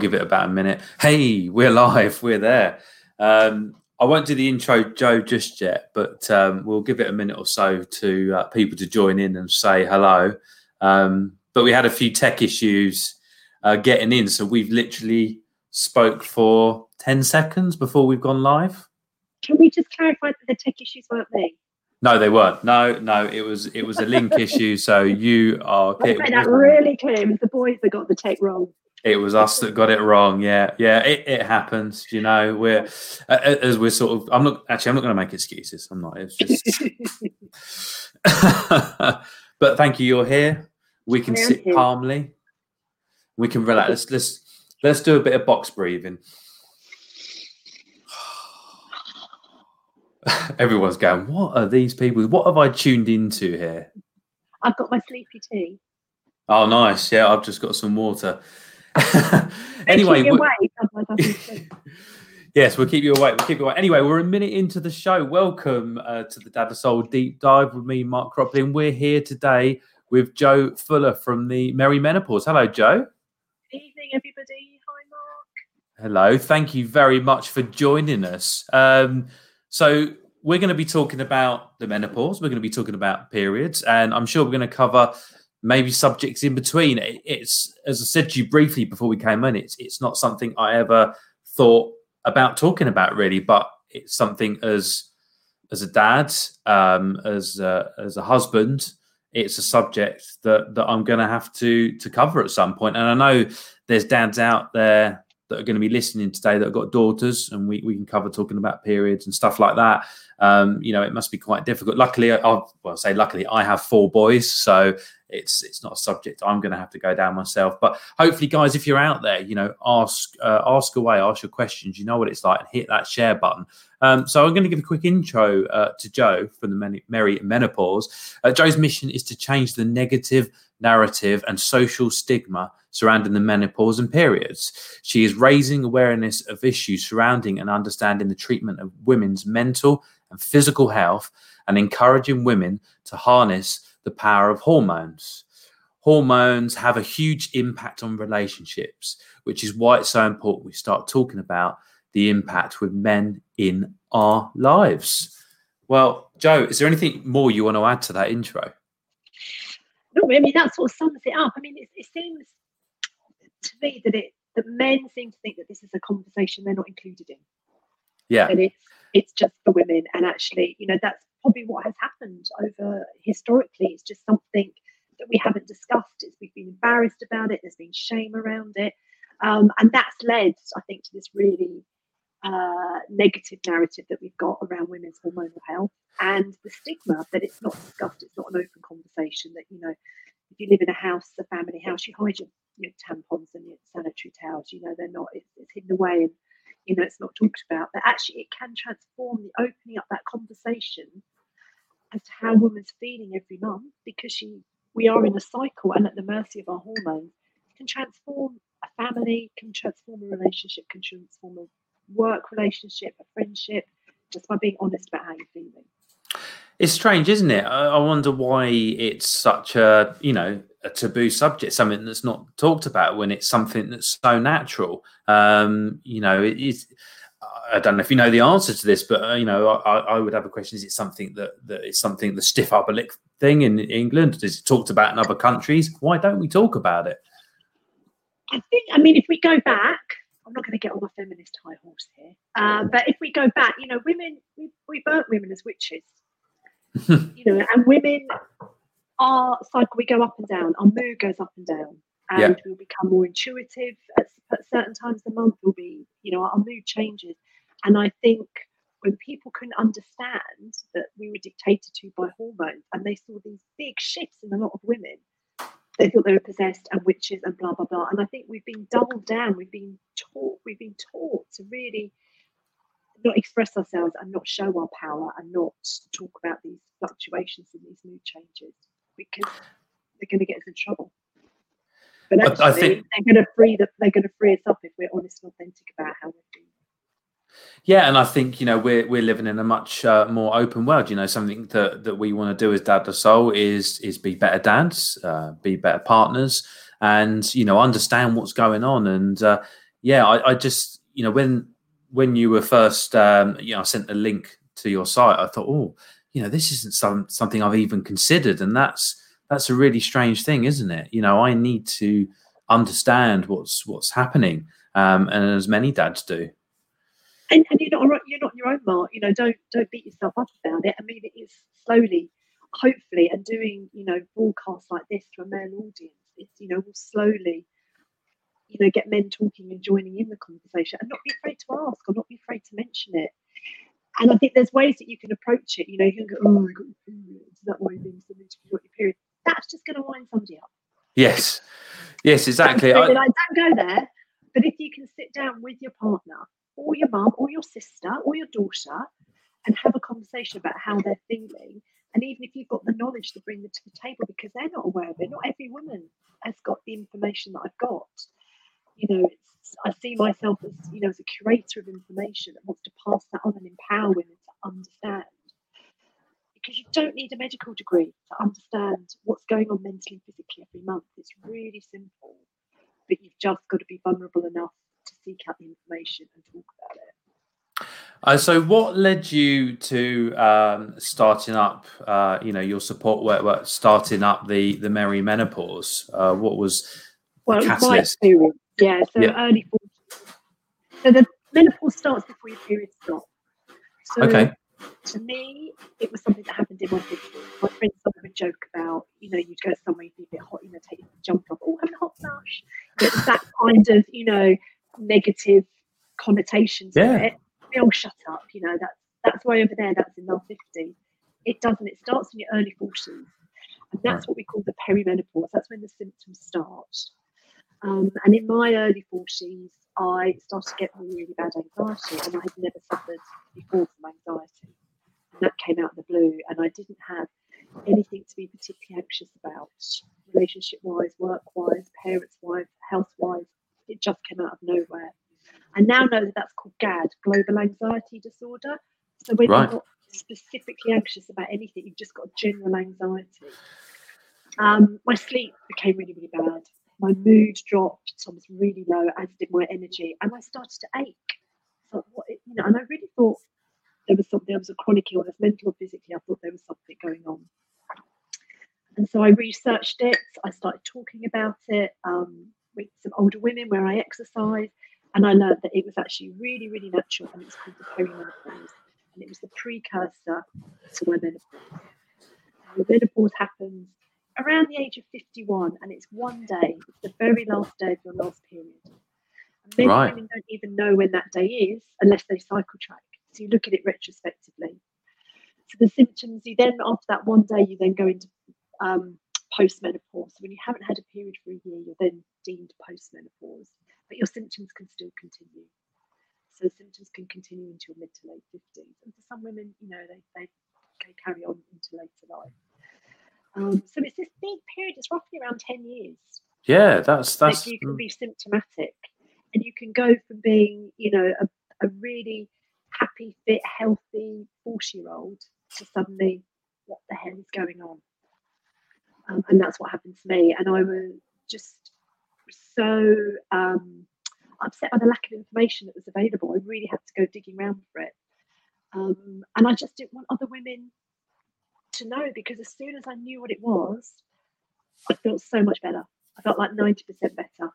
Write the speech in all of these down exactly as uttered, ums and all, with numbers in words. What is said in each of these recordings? give it about a minute. Hey, we're live. We're there. Um, I won't do the intro, Joe, just yet, but um, we'll give it a minute or so to uh, people to join in and say hello. Um, but we had a few tech issues uh, getting in, so we've literally spoke for ten seconds before we've gone live. Can we just clarify that the tech issues weren't me? No, they weren't. No, no, it was it was a link issue. So you are. Let's make that really clear. It was the boys that got the tech wrong. It was us that got it wrong. Yeah, yeah, it, it happens. You know, we're uh, as we're sort of. I'm not actually. I'm not going to make excuses. I'm not. It's just. But thank you. You're here. We can sit calmly. We can relax. Let's let's let's do a bit of box breathing. Everyone's going, what are these people? What have I tuned into here? I've got my sleepy tea. Oh, nice. Yeah, I've just got some water. Anyway. Keep you awake. Yes, we'll keep you awake. We'll keep you awake. Anyway, we're a minute into the show. Welcome uh, to the Dad a Soul Deep Dive with me, Mark Cropley. And we're here today with Joe Fuller from the Merry Menopause. Hello, Joe. Good evening, everybody. Hi, Mark. Hello. Thank you very much for joining us. Um, So we're going to be talking about the menopause. We're going to be talking about periods, and I'm sure we're going to cover maybe subjects in between. It's, as I said to you briefly before we came in, it's it's not something I ever thought about talking about really, but it's something as as a dad, um, as a, as a husband, it's a subject that that I'm going to have to to cover at some point. And I know there's dads out there that are going to be listening today that have got daughters, and we, we can cover talking about periods and stuff like that. Um, you know, it must be quite difficult. Luckily, I'll, well, I'll say luckily, I have four boys, so it's it's not a subject I'm going to have to go down myself. But hopefully, guys, if you're out there, you know, ask uh, ask away, ask your questions. You know what it's like, and hit that share button. Um, so I'm going to give a quick intro uh, to Joe from the Merry Menopause. Uh, Joe's mission is to change the negative narrative and social stigma surrounding the menopause and periods. She is raising awareness of issues surrounding and understanding the treatment of women's mental and physical health, and encouraging women to harness the power of hormones. Hormones have a huge impact on relationships, which is why it's so important we start talking about the impact with men in our lives. Well, Joe, is there anything more you want to add to that intro? No, I mean, that sort of sums it up. I mean, it, it seems to me that it that men seem to think that this is a conversation they're not included in. Yeah. And it's, it's just for women. And actually, you know, that's probably what has happened over historically. It's just something that we haven't discussed. It's, we've been embarrassed about it. There's been shame around it. Um, and that's led, I think, to this really uh, negative narrative that we've got around women's hormonal health, and the stigma that it's not discussed. It's not an open conversation, that, you know, if you live in a house, a family house, you hide your, your tampons and your sanitary towels. You know, they're not, it's, it's hidden away, and, you know, it's not talked about. But actually, it can transform the opening up that conversation as to how a woman's feeling every month, because she, we are in a cycle and at the mercy of our hormones. It can transform a family, can transform a relationship, can transform a work relationship, a friendship, just by being honest about how you're feeling. It's strange, isn't it? I wonder why it's such a, you know, a taboo subject, something that's not talked about when it's something that's so natural. Um, you know, it is. I don't know if you know the answer to this, but uh, you know, I, I would have a question: is it something that that is something the stiff upper lip thing in England? Is it talked about in other countries? Why don't we talk about it? I think. I mean, if we go back. I'm not going to get on my feminist high horse here, uh, but if we go back, you know, women, we, we burnt women as witches, you know, and women are cycle, we go up and down, our mood goes up and down, and yeah. We'll become more intuitive at, at certain times of the month. We'll be, you know, our mood changes, and I think when people couldn't understand that we were dictated to by hormones, and they saw these big shifts in a lot of women, they thought they were possessed and witches and blah, blah, blah. And I think we've been dulled down. We've been taught, we've been taught to really not express ourselves and not show our power and not talk about these fluctuations and these mood changes, because they're going to get us in trouble. But actually, I think they're going to free the, they're going to free us up if we're honest and authentic about how we're doing. Yeah, and I think, you know, we're we're living in a much uh, more open world. You know, something that, that we want to do as Dad to Soul is is be better dads, uh, be better partners, and, you know, understand what's going on. And uh, yeah, I, I just, you know, when when you were first, um, you know, I sent the link to your site, I thought, oh, you know, this isn't some, something I've even considered. And that's that's a really strange thing, isn't it? You know, I need to understand what's what's happening, um, and as many dads do. And, and you're not all right, you're not your own, Mark. You know, don't don't beat yourself up about it. I mean, it is slowly, hopefully, and doing, you know, broadcasts like this to a male audience, it's, you know, will slowly, you know, get men talking and joining in the conversation, and not be afraid to ask or not be afraid to mention it. And I think there's ways that you can approach it. You know, you can go, oh, I got your period. Is that why you've got your period? That's just going to wind somebody up. Yes, yes, exactly. I, like, don't go there. But if you can sit down with your partner, or your mum, or your sister, or your daughter, and have a conversation about how they're feeling. And even if you've got the knowledge to bring them to the table, because they're not aware of it, not every woman has got the information that I've got. You know, it's, I see myself as, you know, as a curator of information that wants to pass that on and empower women to understand. Because you don't need a medical degree to understand what's going on mentally and physically every month. It's really simple, but you've just got to be vulnerable enough to seek out the information and talk about it. Uh, so what led you to um, starting up, uh, you know, your support work, starting up the, the Merry Menopause? Uh, what was well, the catalyst? My experience, yeah, so yeah. early forties. So the menopause starts before your period stops. So okay. To me, it was something that happened in my fifties. My friends would joke about, you know, you'd go somewhere, you'd be a bit hot, you know, take your jumper off, oh, having a hot flash. It was that kind of, you know, negative connotations yeah. to it. We all shut up, you know, that's that's way over there, that's in our fifties. It doesn't, it starts in your early forties. And that's what we call the perimenopause. That's when the symptoms start. Um, and in my early forties, I started to get really bad anxiety, and I had never suffered before from anxiety. And that came out of the blue, and I didn't have anything to be particularly anxious about, relationship-wise, work-wise, parents-wise, health-wise. It just came out of nowhere. I now know that that's called G A D, global anxiety disorder. So when right. you're not specifically anxious about anything, you've just got general anxiety. Um, my sleep became really, really bad. My mood dropped, so I was really low, as did my energy, and I started to ache. So what, you know, and I really thought there was something. I was a chronic illness, mental or physically. I thought there was something going on, and so I researched it. I started talking about it um, with some older women where I exercise, and I learned that it was actually really, really natural, and it's called the perimenopause, and it was the precursor to my menopause. The menopause happens around the age of fifty-one, and it's one day. It's the very last day of your last period. And many right. women don't even know when that day is unless they cycle track. So you look at it retrospectively. So the symptoms, you then, after that one day, you then go into um, postmenopause. So when you haven't had a period for a year, you're then deemed postmenopause. But your symptoms can still continue. So symptoms can continue into your mid to late fifties. And for some women, you know, they, they, they carry on into later life. Um, so it's this big period. It's roughly around ten years. Yeah, that's that's. Like you can be symptomatic, and you can go from being, you know, a, a really happy, fit, healthy forty-year-old to suddenly, what the hell is going on? Um, and that's what happened to me. And I was just so um, upset by the lack of information that was available. I really had to go digging around for it, um, and I just didn't want other women to know, because as soon as I knew what it was, I felt so much better. I felt like ninety percent better.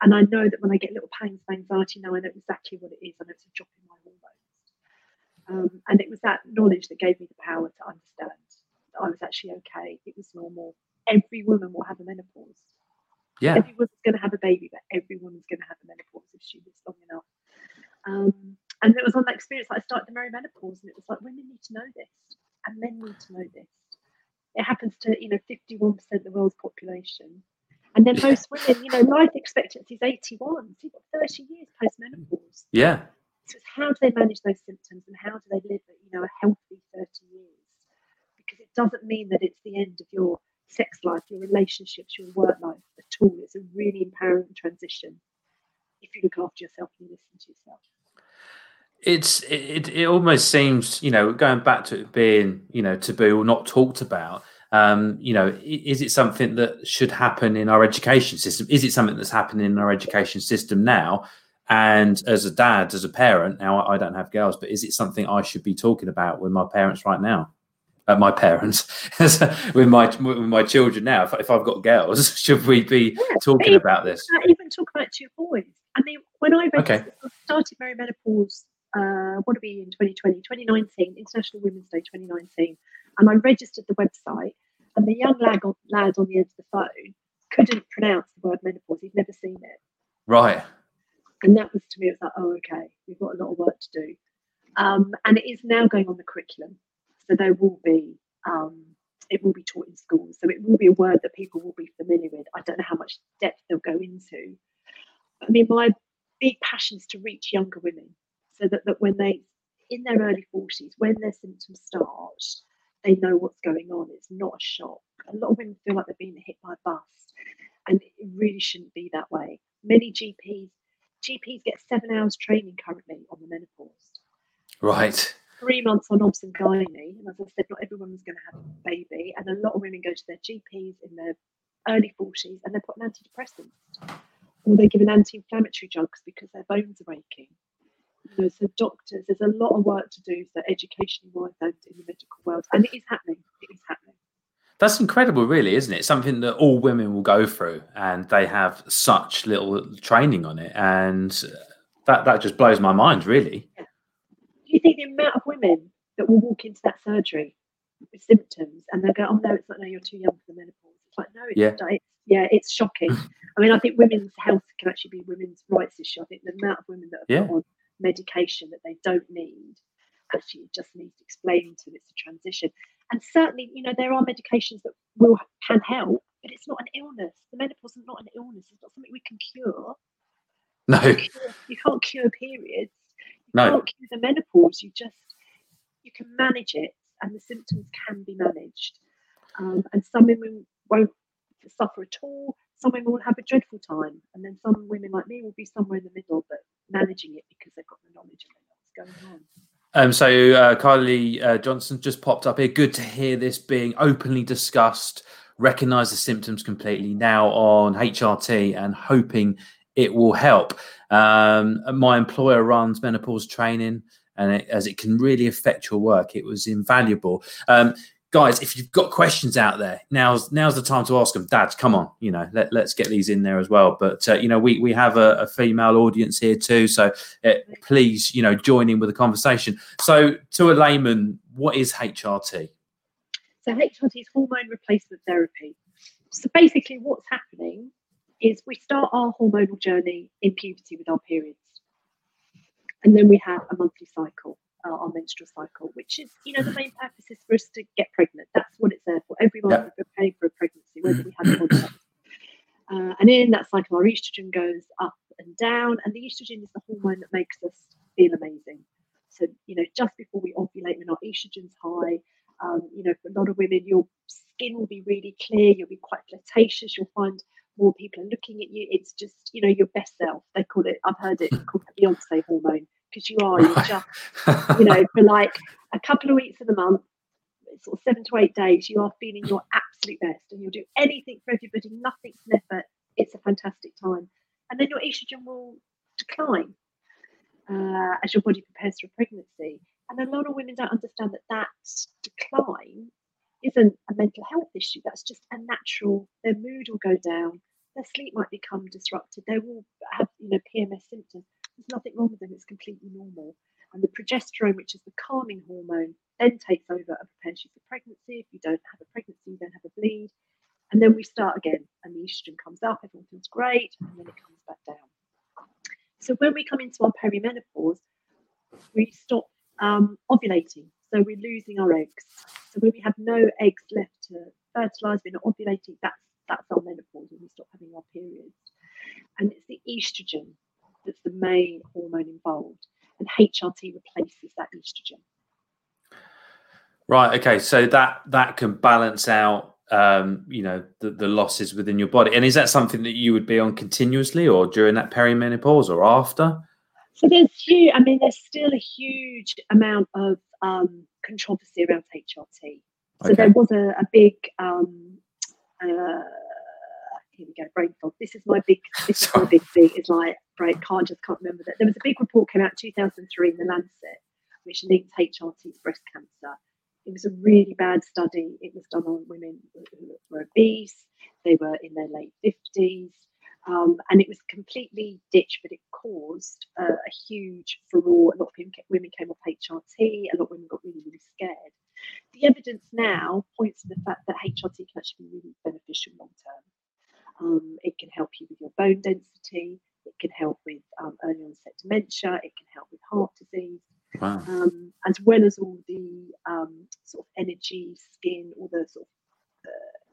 And I know that when I get little pangs of anxiety now, I know exactly what it is. I know it's a drop in my hormones. Um, and it was that knowledge that gave me the power to understand that I was actually okay. It was normal. Every woman will have a menopause. Yeah. Every woman's going to have a baby, but every woman's going to have a menopause if she lives long enough. Um, and it was on that experience that I started the Merry Menopause, and it was like, women need to know this. And men need to know this. It happens to, you know, fifty-one percent of the world's population. And then most women, you know, life expectancy is eighty-one. So you've got thirty years post-menopause. Yeah. So it's how do they manage those symptoms, and how do they live, you know, a healthy thirty years? Because it doesn't mean that it's the end of your sex life, your relationships, your work life at all. It's a really empowering transition if you look after yourself and listen to yourself. It's it it almost seems, you know, going back to it being, you know, taboo or not talked about, um, you know, is it something that should happen in our education system? Is it something that's happening in our education system now? And as a dad, as a parent, now I don't have girls, but is it something I should be talking about with my parents right now? Uh, my parents, with my with my children now, if, if I've got girls, should we be yeah, talking even, about this? Uh, even talk about it to your boys. I mean, when I okay. started Merry Menopause, uh, what are we in twenty twenty, twenty nineteen, International Women's Day twenty nineteen, and I registered the website, and the young lad on, lad on the end of the phone couldn't pronounce the word menopause. He'd never seen it. Right. And that was, to me, it was like, oh, okay, we've got a lot of work to do. Um, and it is now going on the curriculum. So there will be, um, it will be taught in schools. So it will be a word that people will be familiar with. I don't know how much depth they'll go into. I mean, my big passion is to reach younger women so that, that when they, in their early forties, when their symptoms start, they know what's going on. It's not a shock. A lot of women feel like they've been hit by a bus, and it really shouldn't be that way. Many G Ps, G Ps get seven hours training currently on the menopause. Right. Three months on obs and gynae, and as I said, not everyone's going to have a baby, and a lot of women go to their G Ps in their early forties, and they're put on antidepressants, or they're given anti-inflammatory drugs because their bones are aching. You know, so doctors, there's a lot of work to do, so education-wise and in the medical world, and it is happening. It is happening. That's incredible, really, isn't it? Something that all women will go through, and they have such little training on it, and that that just blows my mind, really. Yeah. Do you think the amount of women that will walk into that surgery with symptoms and they'll go, oh, no, it's not, no, you're too young for the menopause. It's like, no, it's yeah, not, it's, yeah, it's shocking. I mean, I think women's health can actually be a women's rights issue. I think the amount of women that have yeah. got on medication that they don't need actually just needs explained to them. It's a transition. And certainly, you know, there are medications that will can help, but it's not an illness. The menopause is not an illness. It's not something we can cure. No. You can't cure, you can't cure periods. No. You can't cure the menopause. You just you can manage it, and the symptoms can be managed. Um, and some women won't suffer at all. Some women will have a dreadful time, and then some women like me will be somewhere in the middle, but managing it because they've got the knowledge of what's going on. Um, so uh, Kylie uh, Johnson just popped up here. Good to hear this being openly discussed. Recognise the symptoms completely now on H R T and hoping it will help. Um, my employer runs menopause training, and it, as it can really affect your work, it was invaluable. Um, guys, if you've got questions out there, now's now's the time to ask them. Dads, come on, you know, let, let's get these in there as well. But, uh, you know, we, we have a, a female audience here too, so uh, please, you know, join in with the conversation. So to a layman, what is H R T? So H R T is hormone replacement therapy. So basically what's happening is we start our hormonal journey in puberty with our periods. And then we have a monthly cycle, uh, our menstrual cycle, which is, you know, the main purpose is for us to get pregnant. That's what it's there for. Every month yeah. we're paying for a pregnancy, whether we have it or not. Uh, and in that cycle, our oestrogen goes up and down. And the oestrogen is the hormone that makes us feel amazing. So, you know, just before we ovulate, when our oestrogen's high, um, you know, for a lot of women, your skin will be really clear. You'll be quite flirtatious. You'll find more people are looking at you. It's just, you know, your best self. They call it, I've heard it called the Beyonce hormone, because you are, you're just, you know, for like a couple of weeks of the month, sort of seven to eight days, you are feeling your absolute best, and you'll do anything for everybody, nothing's an effort. It's a fantastic time. And then your estrogen will decline uh, as your body prepares for pregnancy. And a lot of women don't understand that that decline isn't a mental health issue. That's just a natural, their mood will go down, their sleep might become disrupted, they will have, you know, P M S symptoms. There's nothing wrong with them. It's completely normal. And the progesterone, which is the calming hormone, then takes over and prepares you for pregnancy. If you don't have a pregnancy, you don't have a bleed, and then we start again, and the estrogen comes up, everything feels great, and then it comes back down. So when we come into our perimenopause, we stop um, ovulating. So we're losing our eggs. So when we have no eggs left to fertilise, we're not ovulating, that's, that's our menopause, when we stop having our periods. And it's the oestrogen that's the main hormone involved. And H R T replaces that oestrogen. Right, okay. So that, that can balance out, um, you know, the, the losses within your body. And is that something that you would be on continuously, or during that perimenopause, or after? So there's huge, I mean, there's still a huge amount of um, controversy around H R T. So okay. there was a, a big, um, uh, here we go, brain fog. This is my big, this is my big thing. It's like, break, can't just can't remember that. There was a big report came out in two thousand three in the Lancet, which linked H R T to breast cancer. It was a really bad study. It was done on women who were obese. They were in their late fifties. Um, and it was completely ditched, but it caused uh, a huge furore. A lot of women came off H R T. A lot of women got really, really scared. The evidence now points to the fact that H R T can actually be really beneficial long term. Um, it can help you with your bone density. It can help with um, early onset dementia. It can help with heart disease. Wow. Um, as well as all the um, sort of energy, skin, all the sort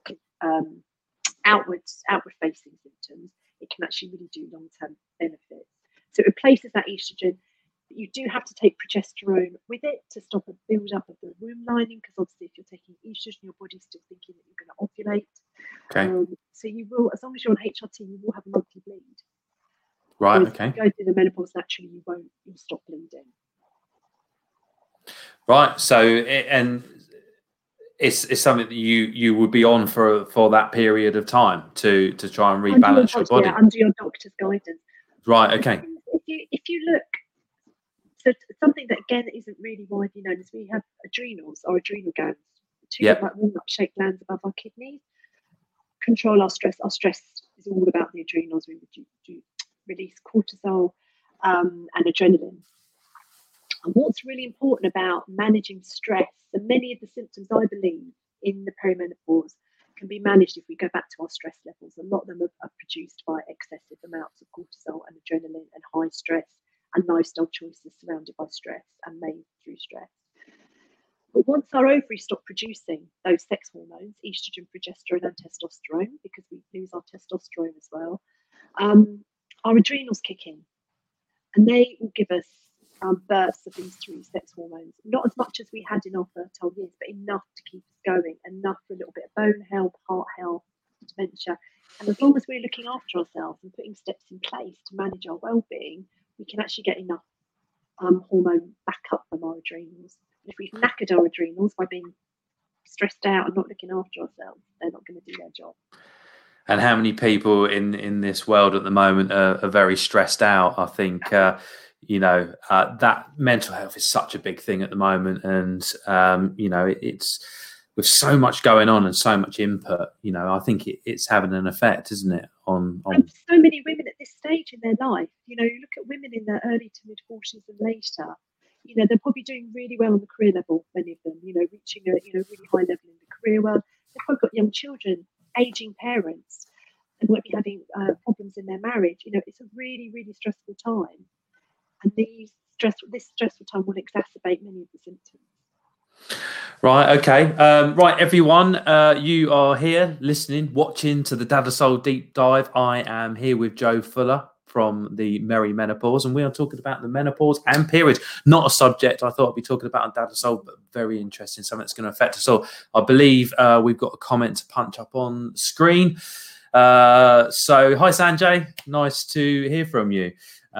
of uh, um, outward, outward-facing symptoms, it can actually really do long-term benefits. So it replaces that estrogen. But you do have to take progesterone with it to stop a build-up of the womb lining, because obviously if you're taking estrogen, your body's still thinking that you're going to ovulate. Okay. Um, so you will, as long as you're on H R T, you will have a monthly bleed. Right, so okay. If you go through the menopause naturally, you won't, you'll stop bleeding. Right, so and it's it's something that you you would be on for for that period of time to to try and rebalance your, your body, yeah, under your doctor's guidance. Right, okay. If you if you look, so something that again isn't really widely known is we have adrenals or adrenal glands, two yep. like walnut-shaped glands above our kidneys, control our stress. Our stress is all about the adrenals. We do, do release cortisol um, and adrenaline. And what's really important about managing stress, and many of the symptoms, I believe, in the perimenopause can be managed if we go back to our stress levels. A lot of them are produced by excessive amounts of cortisol and adrenaline and high stress and lifestyle choices surrounded by stress and made through stress. But once our ovaries stop producing those sex hormones, estrogen, progesterone and testosterone, because we lose our testosterone as well, um, our adrenals kick in and they will give us Um, bursts of these three sex hormones, not as much as we had in our fertile years, but enough to keep us going, enough for a little bit of bone health, heart health, dementia. And as long as we're looking after ourselves and putting steps in place to manage our well-being, we can actually get enough um, hormone back up from our adrenals. And if we've knackered our adrenals by being stressed out and not looking after ourselves, they're not going to do their job. And how many people in in this world at the moment are, are very stressed out? I think uh You know, uh, that mental health is such a big thing at the moment. And, um, you know, it, it's with so much going on and so much input, you know, I think it, it's having an effect, isn't it? On, on... And so many women at this stage in their life, you know, you look at women in their early to mid forties and later, you know, they're probably doing really well on the career level, many of them, you know, reaching a you know really high level in the career world. They've probably got young children, aging parents, and might be having uh, problems in their marriage. You know, it's a really, really stressful time. And these stress, this stressful time will exacerbate many of the symptoms. Right, okay. Um, right, everyone, uh, you are here listening, watching to the Dad a Soul Deep Dive. I am here with Joe Fuller from the Merry Menopause, and we are talking about the menopause and periods. Not a subject I thought I'd be talking about on Dad a Soul, but very interesting, something that's going to affect us all. I believe uh, we've got a comment to punch up on screen. Uh, so, hi, Sanjay. Nice to hear from you.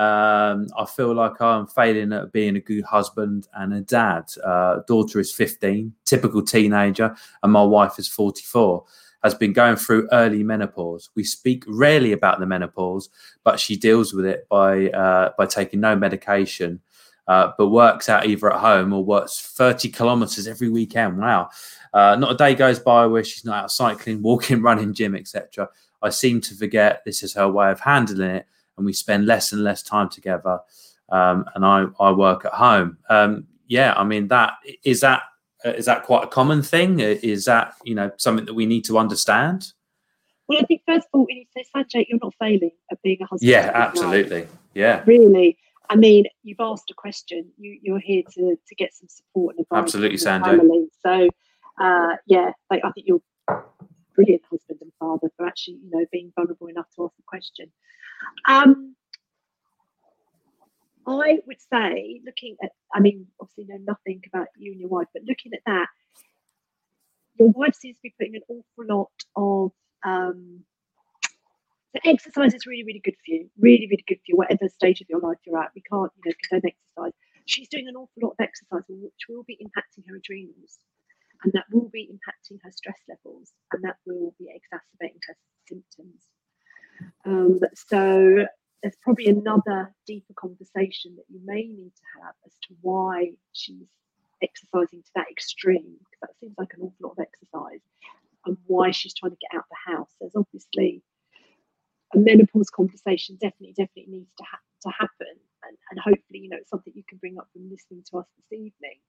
Um, I feel like I'm failing at being a good husband and a dad. Uh, daughter is fifteen, typical teenager, and my wife is forty-four, has been going through early menopause. We speak rarely about the menopause, but she deals with it by uh, by taking no medication, uh, but works out either at home or works thirty kilometres every weekend. Wow. Uh, not a day goes by where she's not out cycling, walking, running, gym, et cetera. I seem to forget this is her way of handling it, and we spend less and less time together, um, and I, I work at home. Um, yeah, I mean, that is that is that quite a common thing? Is that, you know, something that we need to understand? Well, I think first of all, when you say, Sanjay, you're not failing at being a husband. Yeah, absolutely. Life. Yeah. Really. I mean, you've asked a question. You, you're here to, to get some support and advice. Absolutely, Sanjay. Family. So, uh, yeah, like, I think you're a brilliant husband and father for actually, you know, being vulnerable enough to ask the question. Um, I would say, looking at, I mean, obviously know nothing about you and your wife, but looking at that, your wife seems to be putting an awful lot of, um, so exercise is really, really good for you, really, really good for you, whatever stage of your life you're at. We can't, you know, condone exercise. She's doing an awful lot of exercise, which will be impacting her adrenals, and that will be impacting her stress levels, and that will be exacerbating her symptoms. Um, so there's probably another deeper conversation that you may need to have as to why she's exercising to that extreme, because that seems like an awful lot of exercise, and why she's trying to get out of the house. There's obviously a menopause conversation definitely, definitely needs to, ha- to happen. And, and hopefully, you know, it's something you can bring up from listening to us this evening.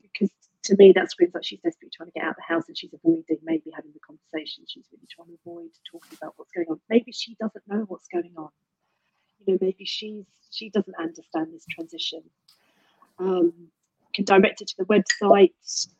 Because to me, that screams like she's desperately trying to get out of the house and she's avoiding maybe having the conversation. She's really trying to avoid talking about what's going on. Maybe she doesn't know what's going on. You know, maybe she's she doesn't understand this transition. Um, you can direct it to the website.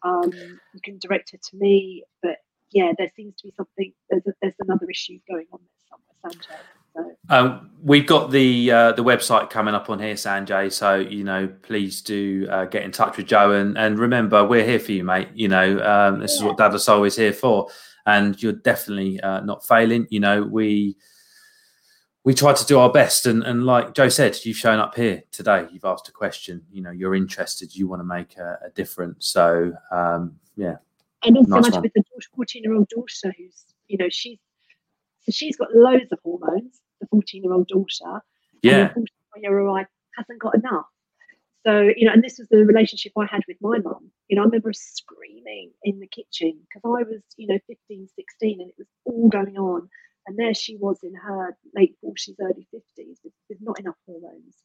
Um, you can direct it to me. But yeah, there seems to be something. There's, a, there's another issue going on there somewhere, Sanjay. So. Um, we've got the uh, the website coming up on here, Sanjay. So, you know, please do uh, get in touch with Joe. And, and remember, we're here for you, mate. You know, um, this yeah. is what Dad a Soul is here for. And you're definitely uh, not failing. You know, we we try to do our best. And, and like Joe said, you've shown up here today. You've asked a question. You know, you're interested. You want to make a, a difference. So, um, yeah. And also nice with the fourteen-year-old daughter who's, you know, she's, so she's got loads of hormones, the fourteen-year-old daughter. Yeah. And the fourteen-year-old hasn't got enough. So, you know, and this was the relationship I had with my mum. You know, I remember screaming in the kitchen because I was, you know, fifteen, sixteen, and it was all going on. And there she was in her late forties, early fifties with, with not enough hormones.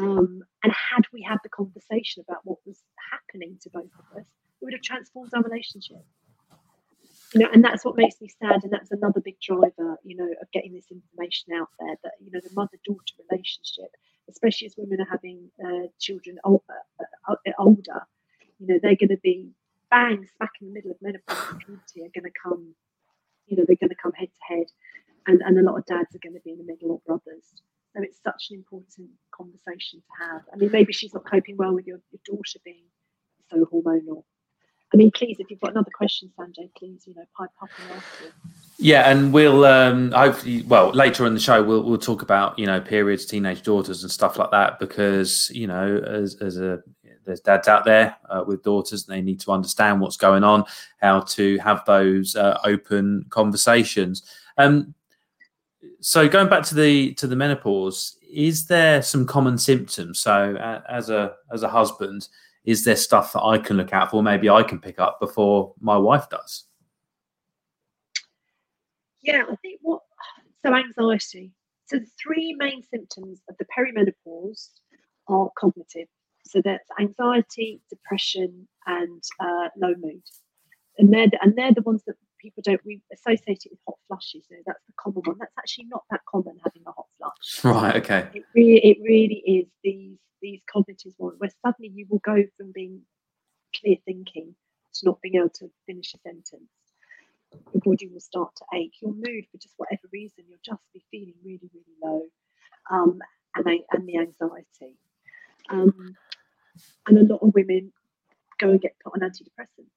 Um, and had we had the conversation about what was happening to both of us, it would have transformed our relationship. You know, and that's what makes me sad, and that's another big driver, you know, of getting this information out there, that, you know, the mother-daughter relationship, especially as women are having uh, children older, uh, older, you know, they're going to be bang, smack in the middle of menopause. The community are going to come, you know, they're going to come head-to-head, and, and a lot of dads are going to be in the middle, or brothers. So it's such an important conversation to have. I mean, maybe she's not coping well with your, your daughter being so hormonal. I mean, please, if you've got another question, Sanjay, please, you know, pipe up and ask you. Yeah, and we'll um, hopefully, well, later in the show, we'll we'll talk about, you know, periods, teenage daughters and stuff like that, because, you know, as as a there's dads out there uh, with daughters, and they need to understand what's going on, how to have those uh, open conversations. Um, so going back to the to the menopause, is there some common symptoms? So uh, as a as a husband, is there stuff that I can look out for, maybe I can pick up before my wife does? Yeah, I think what, so anxiety. So the three main symptoms of the perimenopause are cognitive. So that's anxiety, depression, and uh, low mood. And they're, the, and they're the ones that people don't, we associate it with hot flushes. So that's the common one. That's actually not that common, having a hot flush. Right, okay. It really, it really is these, these cognitive ones, where suddenly you will go from being clear thinking to not being able to finish a sentence. Your body will start to ache. Your mood, for just whatever reason, you'll just be feeling really, really low, um, and, and the anxiety. Um, and a lot of women go and get put on antidepressants.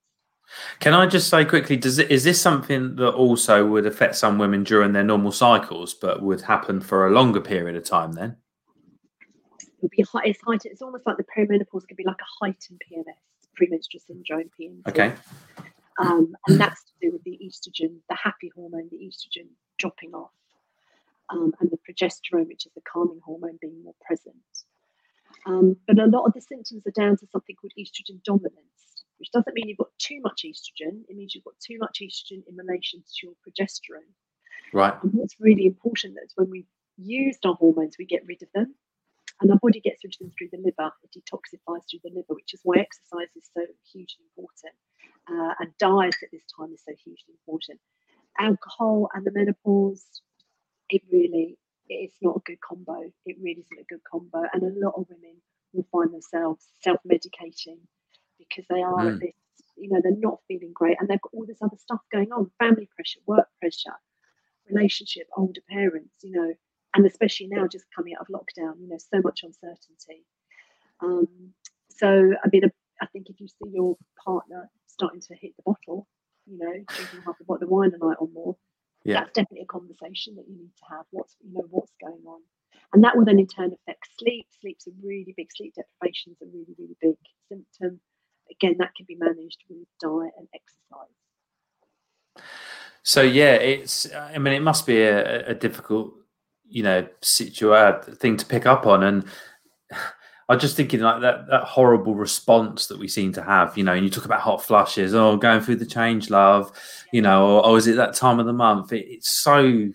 Can I just say quickly, does it, is this something that also would affect some women during their normal cycles, but would happen for a longer period of time then? It'll be high, it's, heightened, it's almost like the perimenopause could be like a heightened P M S, premenstrual syndrome, P M S. Okay. Um, and that's to do with the estrogen, the happy hormone, the estrogen dropping off, um, and the progesterone, which is the calming hormone, being more present. Um, but a lot of the symptoms are down to something called estrogen dominance, which doesn't mean you've got too much estrogen. It means you've got too much estrogen in relation to your progesterone. Right. And what's really important is when we've used our hormones, we get rid of them. And our body gets rid of them through the liver. It detoxifies through the liver, which is why exercise is so hugely important. Uh, and diet at this time is so hugely important. Alcohol and the menopause, it really, it's not a good combo. It really isn't a good combo. And a lot of women will find themselves self-medicating because they are mm. a bit, you know, they're not feeling great. And they've got all this other stuff going on, family pressure, work pressure, relationship, older parents, you know. And especially now, just coming out of lockdown, you know, so much uncertainty. Um, so, I mean, I think if you see your partner starting to hit the bottle, you know, drinking half a bottle of wine a night or more, yeah. that's definitely a conversation that you need to have. What's, you know, what's going on? And that will then in turn affect sleep. Sleep's a really big, sleep deprivation's a really, really big symptom. Again, that can be managed with diet and exercise. So, yeah, it's, I mean, it must be a, a difficult you know, situa- thing to pick up on. And I'm just thinking like that that horrible response that we seem to have, you know, and you talk about hot flushes, oh, going through the change, love, you know, or oh, is it that time of the month? It, it's so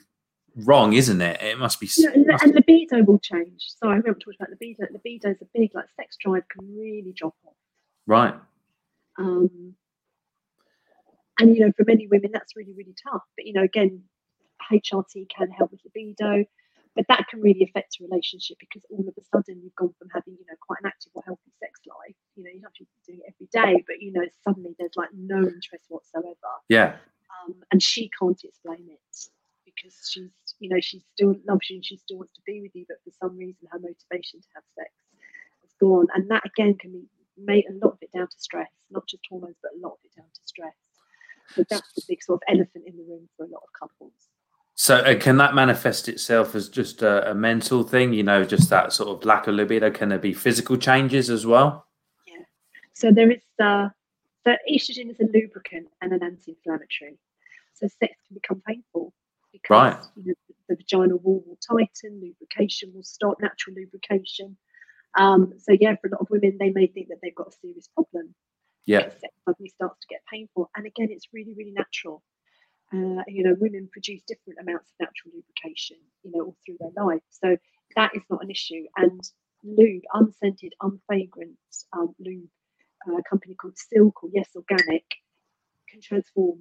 wrong, isn't it? It must be. Yeah, and, must and libido will change. So I remember talking about libido. Libido is a big, like, sex drive can really drop off. Right. Um, and, you know, for many women, that's really, really tough. But, you know, again, H R T can help with libido. But that can really affect a relationship because all of a sudden you've gone from having, you know, quite an active or healthy sex life. You know, you have to do it every day, but, you know, suddenly there's like no interest whatsoever. Yeah. Um, and she can't explain it because she's, you know, she still loves you and she still wants to be with you, but for some reason her motivation to have sex has gone. And that, again, can be made a lot of it down to stress, not just hormones, but a lot of it down to stress. So that's the big sort of elephant in the room for a lot of couples. So uh, can that manifest itself as just a, a mental thing, you know, just that sort of lack of libido? Can there be physical changes as well? Yeah. So there is uh, the estrogen is a lubricant and an anti-inflammatory. So sex can become painful because right. you know, the, the vaginal wall will tighten, lubrication will stop, natural lubrication. Um, so, yeah, for a lot of women, they may think that they've got a serious problem. Yeah. Sex suddenly starts to get painful. And, again, it's really, really natural. Uh, you know, women produce different amounts of natural lubrication, you know, all through their life. So that is not an issue. And lube, unscented, unfragrant um, lube, uh, a company called Silk or Yes Organic, can transform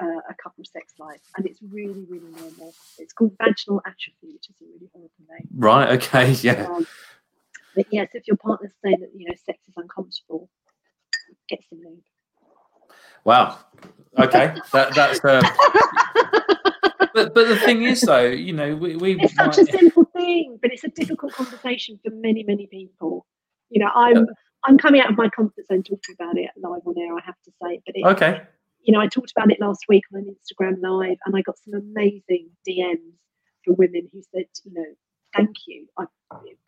uh, a couple's sex life. And it's really, really normal. It's called vaginal atrophy, which is a really horrible name. Right, okay, yeah. Um, but, yes, yeah, so if your partner's saying that, you know, sex is uncomfortable, get some lube. Wow. Okay. that that's uh but but the thing is though, you know, we, we it's such might... a simple thing, but it's a difficult conversation for many, many people. You know, I'm yep. I'm coming out of my comfort zone talking about it live on air, I have to say. But it, okay. You know, I talked about it last week on an Instagram live and I got some amazing D Ms from women who said, you know, thank you. I it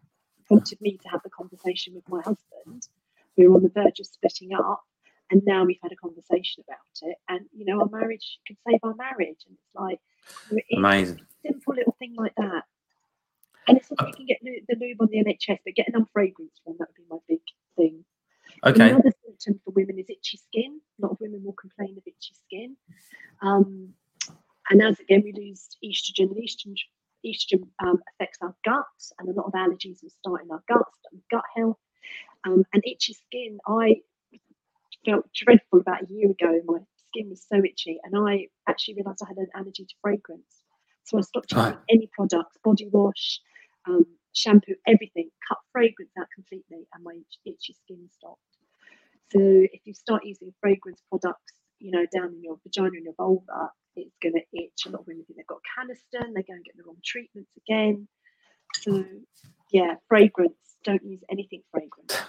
prompted me to have the conversation with my husband. We were on the verge of splitting up. And now we've had a conversation about it, and you know, our marriage can save our marriage. And it's like it's amazing, a simple little thing like that. And it's like you can get the lube on the N H S, but get an unfragranced one. That would be my big thing. Okay. Another symptom for women is itchy skin. A lot of women will complain of itchy skin, um, and as again we lose estrogen, and estrogen estrogen um, affects our gut, and a lot of allergies will start in our guts, gut health, um, and itchy skin. I felt dreadful about a year ago. My skin was so itchy, and I actually realised I had an allergy to fragrance. So I stopped using right. any products, body wash, um, shampoo, everything. Cut fragrance out completely, and my itchy skin stopped. So if you start using fragrance products, you know, down in your vagina and your vulva, it's going to itch. A lot of women think they've got Canesten. They go and get the wrong treatments again. So yeah, fragrance. Don't use anything fragrant.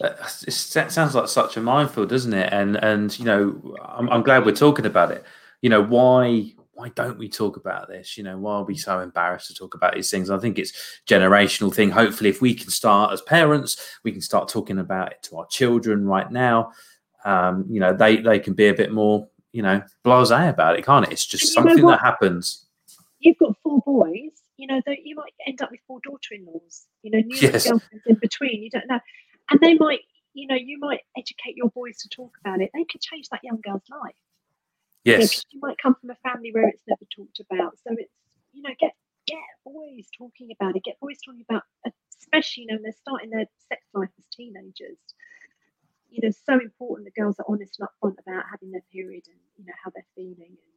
It sounds like such a minefield, doesn't it? And and you know, I'm, I'm glad we're talking about it. You know, why why don't we talk about this? You know, why are we so embarrassed to talk about these things? I think it's a generational thing. Hopefully, if we can start as parents, we can start talking about it to our children right now. Um, you know, they they can be a bit more, you know, blasé about it, can't it? It's just something that happens. You've got four boys. You know, though you might end up with four daughter-in-laws. You know, new yes. girlfriends in between. You don't know. And they might, you know, you might educate your boys to talk about it. They could change that young girl's life. Yes. You know, 'cause you might come from a family where it's never talked about. So it's, you know, get get boys talking about it. Get boys talking about, especially, you know, when they're starting their sex life as teenagers. You know, so important that girls are honest and upfront about having their period and, you know, how they're feeling. And,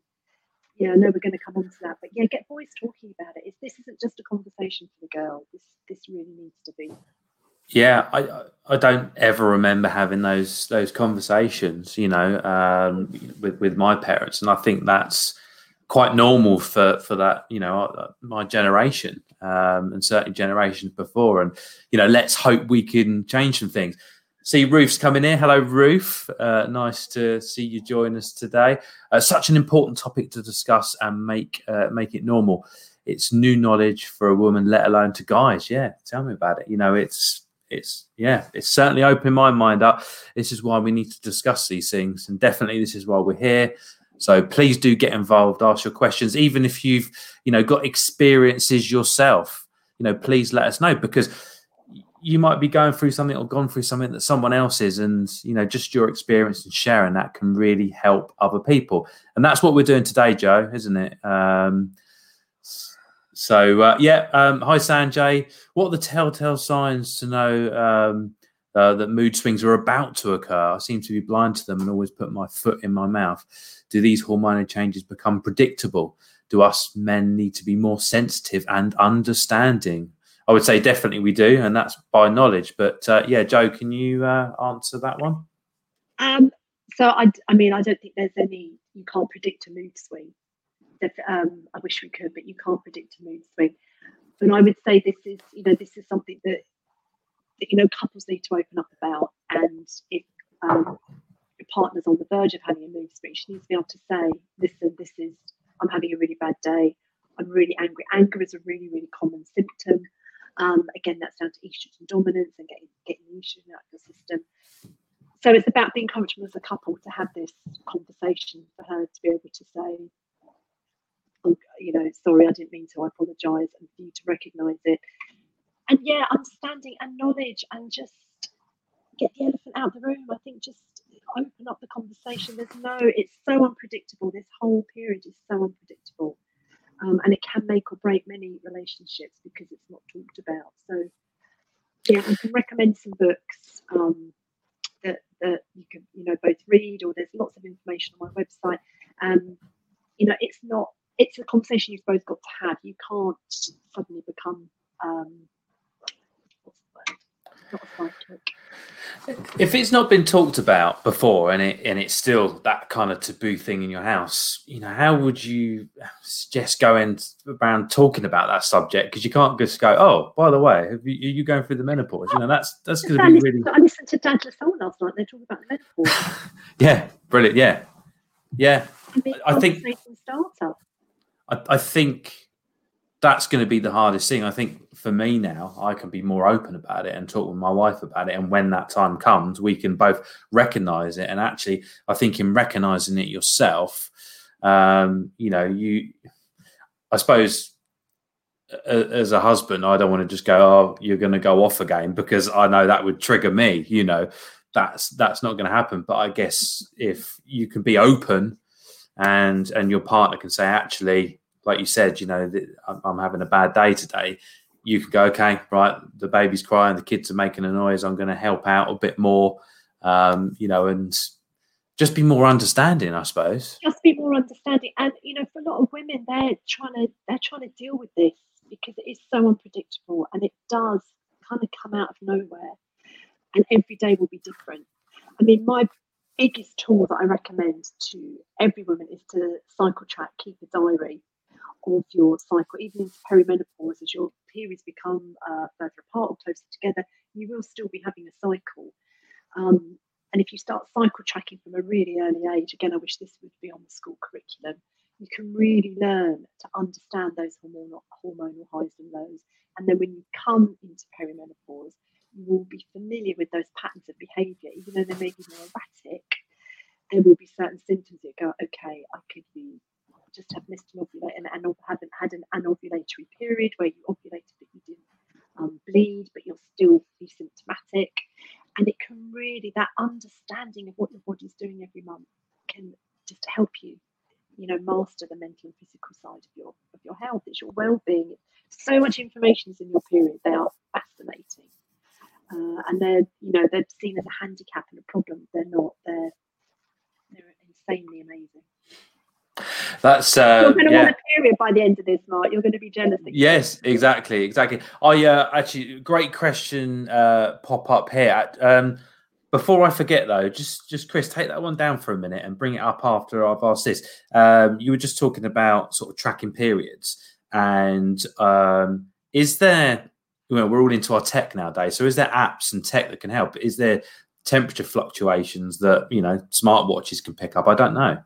yeah, I know we're going to come on to that. But, yeah, get boys talking about it. It's, this isn't just a conversation for the girl. This, this really needs to be. Yeah, I I don't ever remember having those those conversations, you know, um, with with my parents, and I think that's quite normal for, for that, you know, my generation um, and certain generations before. And you know, let's hope we can change some things. See, Ruth's coming here. Hello, Ruth. Uh, nice to see you join us today. Uh, such an important topic to discuss and make uh, make it normal. It's new knowledge for a woman, let alone to guys. Yeah, tell me about it. You know, it's. It's yeah, it's certainly opened my mind up. This is why we need to discuss these things, and definitely this is why we're here. So please do get involved, ask your questions. Even if you've, you know, got experiences yourself, you know, please let us know, because you might be going through something or gone through something that someone else is, and, you know, just your experience and sharing that can really help other people. And that's what we're doing today, Joe, isn't it? Um, so, uh, yeah. Um, hi, Sanjay. What are the telltale signs to know um, uh, that mood swings are about to occur? I seem to be blind to them and always put my foot in my mouth. Do these hormonal changes become predictable? Do us men need to be more sensitive and understanding? I would say definitely we do, and that's by knowledge. But, uh, yeah, Joe, can you uh, answer that one? Um, so, I, I mean, I don't think there's any, you can't predict a mood swing. Um, I wish we could, but you can't predict a mood swing. And I would say this is, you know, this is something that, that you know, couples need to open up about. And if um, your partner's on the verge of having a mood swing, she needs to be able to say, listen, this is, I'm having a really bad day. I'm really angry. Anger is a really, really common symptom. Um, again, that's down to estrogen dominance and getting getting estrogen out of your system. So it's about being comfortable as a couple to have this conversation, for her to be able to say, oh, you know, sorry, I didn't mean to, I apologise, and for you to recognise it. And, yeah, understanding and knowledge, and just get the elephant out of the room. I think just open up the conversation. There's no, it's so unpredictable. This whole period is so unpredictable. Um, and it can make or break many relationships because it's not talked about. So, yeah, I can recommend some books um, that, that you can, you know, both read, or there's lots of information on my website. Um, you know, it's not, it's a conversation you've both got to have. You can't suddenly become, um, what's the word? Not a psychic. If it's not been talked about before, and it and it's still that kind of taboo thing in your house, you know, how would you suggest going around talking about that subject? Because you can't just go, oh, by the way, have you, are you going through the menopause? You know, that's that's going to be really. I listened to Dad a Soul last night. They're talking about the menopause. Yeah, brilliant. Yeah, yeah. I think. I, I think that's going to be the hardest thing. I think for me now, I can be more open about it and talk with my wife about it. And when that time comes, we can both recognize it. And actually, I think in recognizing it yourself, um, you know, you, I suppose a, as a husband, I don't want to just go, oh, you're going to go off again, because I know that would trigger me, you know, that's, that's not going to happen. But I guess if you can be open and, and your partner can say, actually, like you said, you know, I'm having a bad day today. You can go, okay, right, the baby's crying, the kids are making a noise, I'm going to help out a bit more, um, you know, and just be more understanding, I suppose. Just be more understanding. And, you know, for a lot of women, they're trying to they're trying to deal with this because it is so unpredictable, and it does kind of come out of nowhere, and every day will be different. I mean, my biggest tool that I recommend to every woman is to cycle track, keep a diary of your cycle, even into perimenopause. As your periods become uh, further apart or closer together, you will still be having a cycle. Um, and if you start cycle tracking from a really early age, again, I wish this would be on the school curriculum, you can really learn to understand those hormonal, hormonal highs and lows. And then when you come into perimenopause, you will be familiar with those patterns of behaviour. Even though they may be more erratic, there will be certain symptoms that go, okay, I could be just have missed an ovulate and, and haven't had an anovulatory period where you ovulated but you didn't um, bleed, but you'll still be symptomatic. And it can really, that understanding of what your body's doing every month can just help you, you know, master the mental and physical side of your of your health. It's your well-being. So much information is in your period. They are fascinating, uh, and they're, you know, they're seen as a handicap and a problem. They're not. They're they're insanely amazing. That's uh you're going to yeah. want a period by the end of this, Mark. You're going to be jealous again. Yes, exactly exactly I uh actually, great question uh pop up here. Um before I forget though, just just Chris, take that one down for a minute and bring it up after I've asked this. Um you were just talking about sort of tracking periods, and um is there, you know, we're all into our tech nowadays, so is there apps and tech that can help? Is there temperature fluctuations that, you know, smartwatches can pick up? I don't know.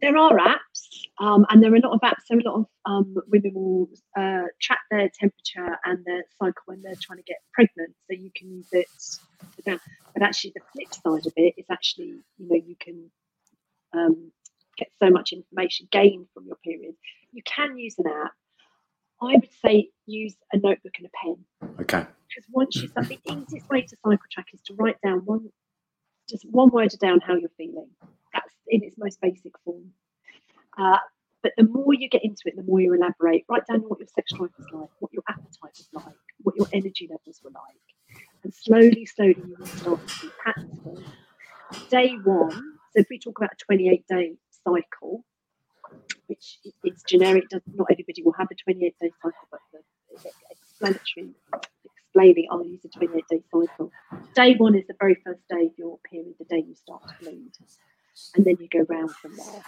There are apps, um, and there are a lot of apps. So a lot of um, women will uh, track their temperature and their cycle when they're trying to get pregnant. So you can use it for that. But actually, the flip side of it is actually, you know, you can um, get so much information gained from your period. You can use an app. I would say use a notebook and a pen. Okay. Because once you start, the easiest way to cycle track is to write down one, just one word down how you're feeling. That's in its most basic form. Uh, but the more you get into it, the more you elaborate. Write down what your sex drive was like, what your appetite was like, what your energy levels were like. And slowly, slowly, you will start to see patterns. Day one, so if we talk about a twenty-eight day cycle, which it's generic, not everybody will have a twenty-eight day cycle, but the explanatory, explaining, I'll use a twenty-eight day cycle. Day one is the very first day of your period, the day you start to bleed. And then you go round from there.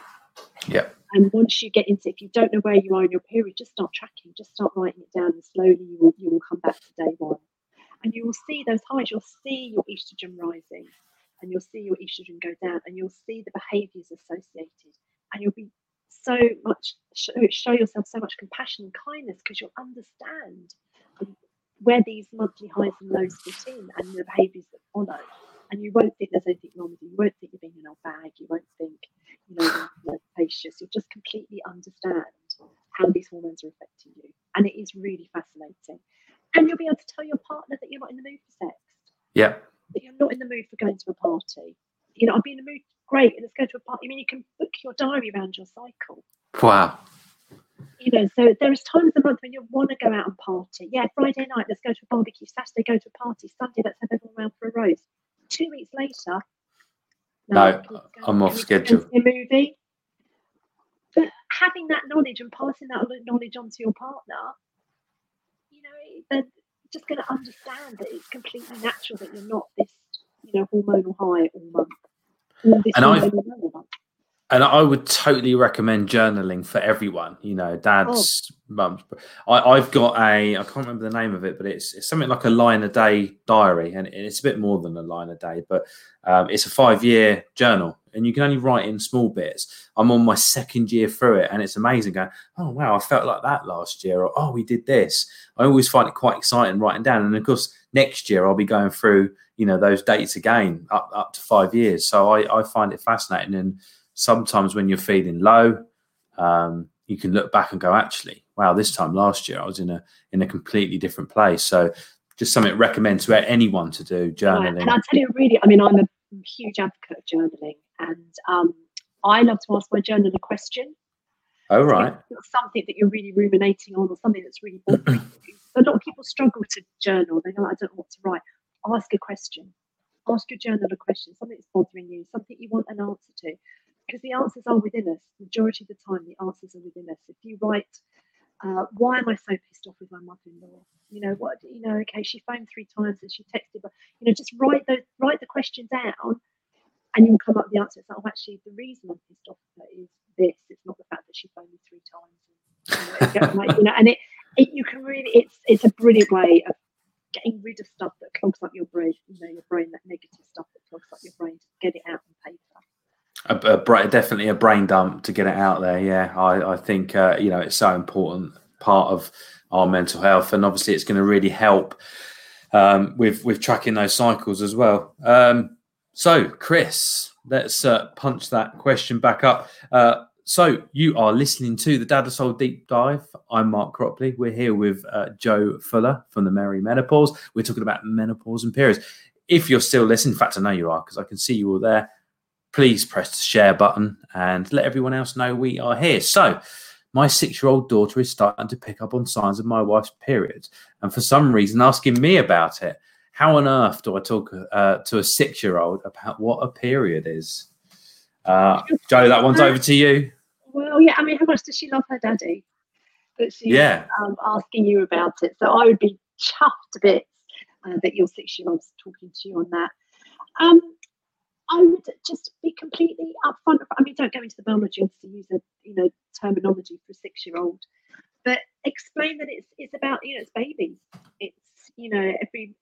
Yeah. And once you get into, if you don't know where you are in your period, just start tracking, just start writing it down, and slowly you will, you will come back to day one. And you will see those highs, you'll see your estrogen rising, and you'll see your estrogen go down, and you'll see the behaviours associated, and you'll be so much, show, show yourself so much compassion and kindness, because you'll understand where these monthly highs and lows fit in and the behaviours that follow. And you won't think there's anything wrong with you. You won't think you're being an old bag. You won't think, you know, you're loquacious. You'll just completely understand how these hormones are affecting you. And it is really fascinating. And you'll be able to tell your partner that you're not in the mood for sex. Yeah. That you're not in the mood for going to a party. You know, I'll be in the mood, great, let's go to a party. I mean, you can book your diary around your cycle. Wow. You know, so there's times a month when you want to go out and party. Yeah, Friday night, let's go to a barbecue. Saturday, go to a party. Sunday, let's have everyone around for a roast. Two weeks later, no, no I'm off schedule. A movie. But having that knowledge and passing that knowledge on to your partner, you know, they're just going to understand that it's completely natural that you're not this, you know, hormonal high all month. All this and I and I would totally recommend journaling for everyone. You know, dads, oh. mums. I, I've got a, I can't remember the name of it, but it's, it's something like a line a day diary, and it's a bit more than a line a day, but um, it's a five year journal, and you can only write in small bits. I'm on my second year through it, and it's amazing. Going, oh wow, I felt like that last year, or oh, we did this. I always find it quite exciting writing down, and of course next year I'll be going through, you know, those dates again up up to five years. So I, I find it fascinating. And sometimes when you're feeling low, um, you can look back and go, actually, wow, this time last year I was in a in a completely different place. So just something to recommend to anyone to do, journaling. Right. And I'll tell you really, I mean, I'm a huge advocate of journaling, and um, I love to ask my journal a question. Oh, right. So it's something that you're really ruminating on, or something that's really bothering you. A lot of people struggle to journal. They go, I don't know what to write. Ask a question. Ask your journal a question, something that's bothering you, something you want an answer to. Because the answers are within us. Majority of the time, the answers are within us. If you write, uh, why am I so pissed off with my mother-in-law? You know what? You know, okay, she phoned three times and she texted, but you know, just write the write the question down, and you'll come up with the answer. It's like, oh, actually, the reason I'm pissed off with her is this. It's not the fact that she phoned me three times. You know, like, you know, and it, it, you can really, it's it's a brilliant way of getting rid of stuff that clogs up your brain. You know, your brain, that negative stuff that clogs up your brain. Get it out on paper. A, a, definitely a brain dump to get it out there. Yeah, I, I think, uh, you know, it's so important part of our mental health, and obviously it's going to really help um, with, with tracking those cycles as well. Um, so, Chris, let's uh, punch that question back up. Uh, so you are listening to the Dad a Soul Deep Dive. I'm Mark Cropley. We're here with uh, Joe Fuller from the Merry Menopause. We're talking about menopause and periods. If you're still listening, in fact, I know you are because I can see you all there. Please press the share button and let everyone else know we are here. So my six-year-old daughter is starting to pick up on signs of my wife's period, and for some reason asking me about it. How on earth do I talk uh, to a six-year-old about what a period is? Uh, Joe, that one's over to you. Well, yeah, I mean, how much does she love her daddy? But she's yeah. um, asking you about it. So I would be chuffed a bit uh, that your six-year-old's talking to you on that. Um, I would just be completely upfront. I mean, don't go into the biology of the user, you know, terminology for a six-year-old, but explain that it's it's about, you know, it's babies. It's, you know, every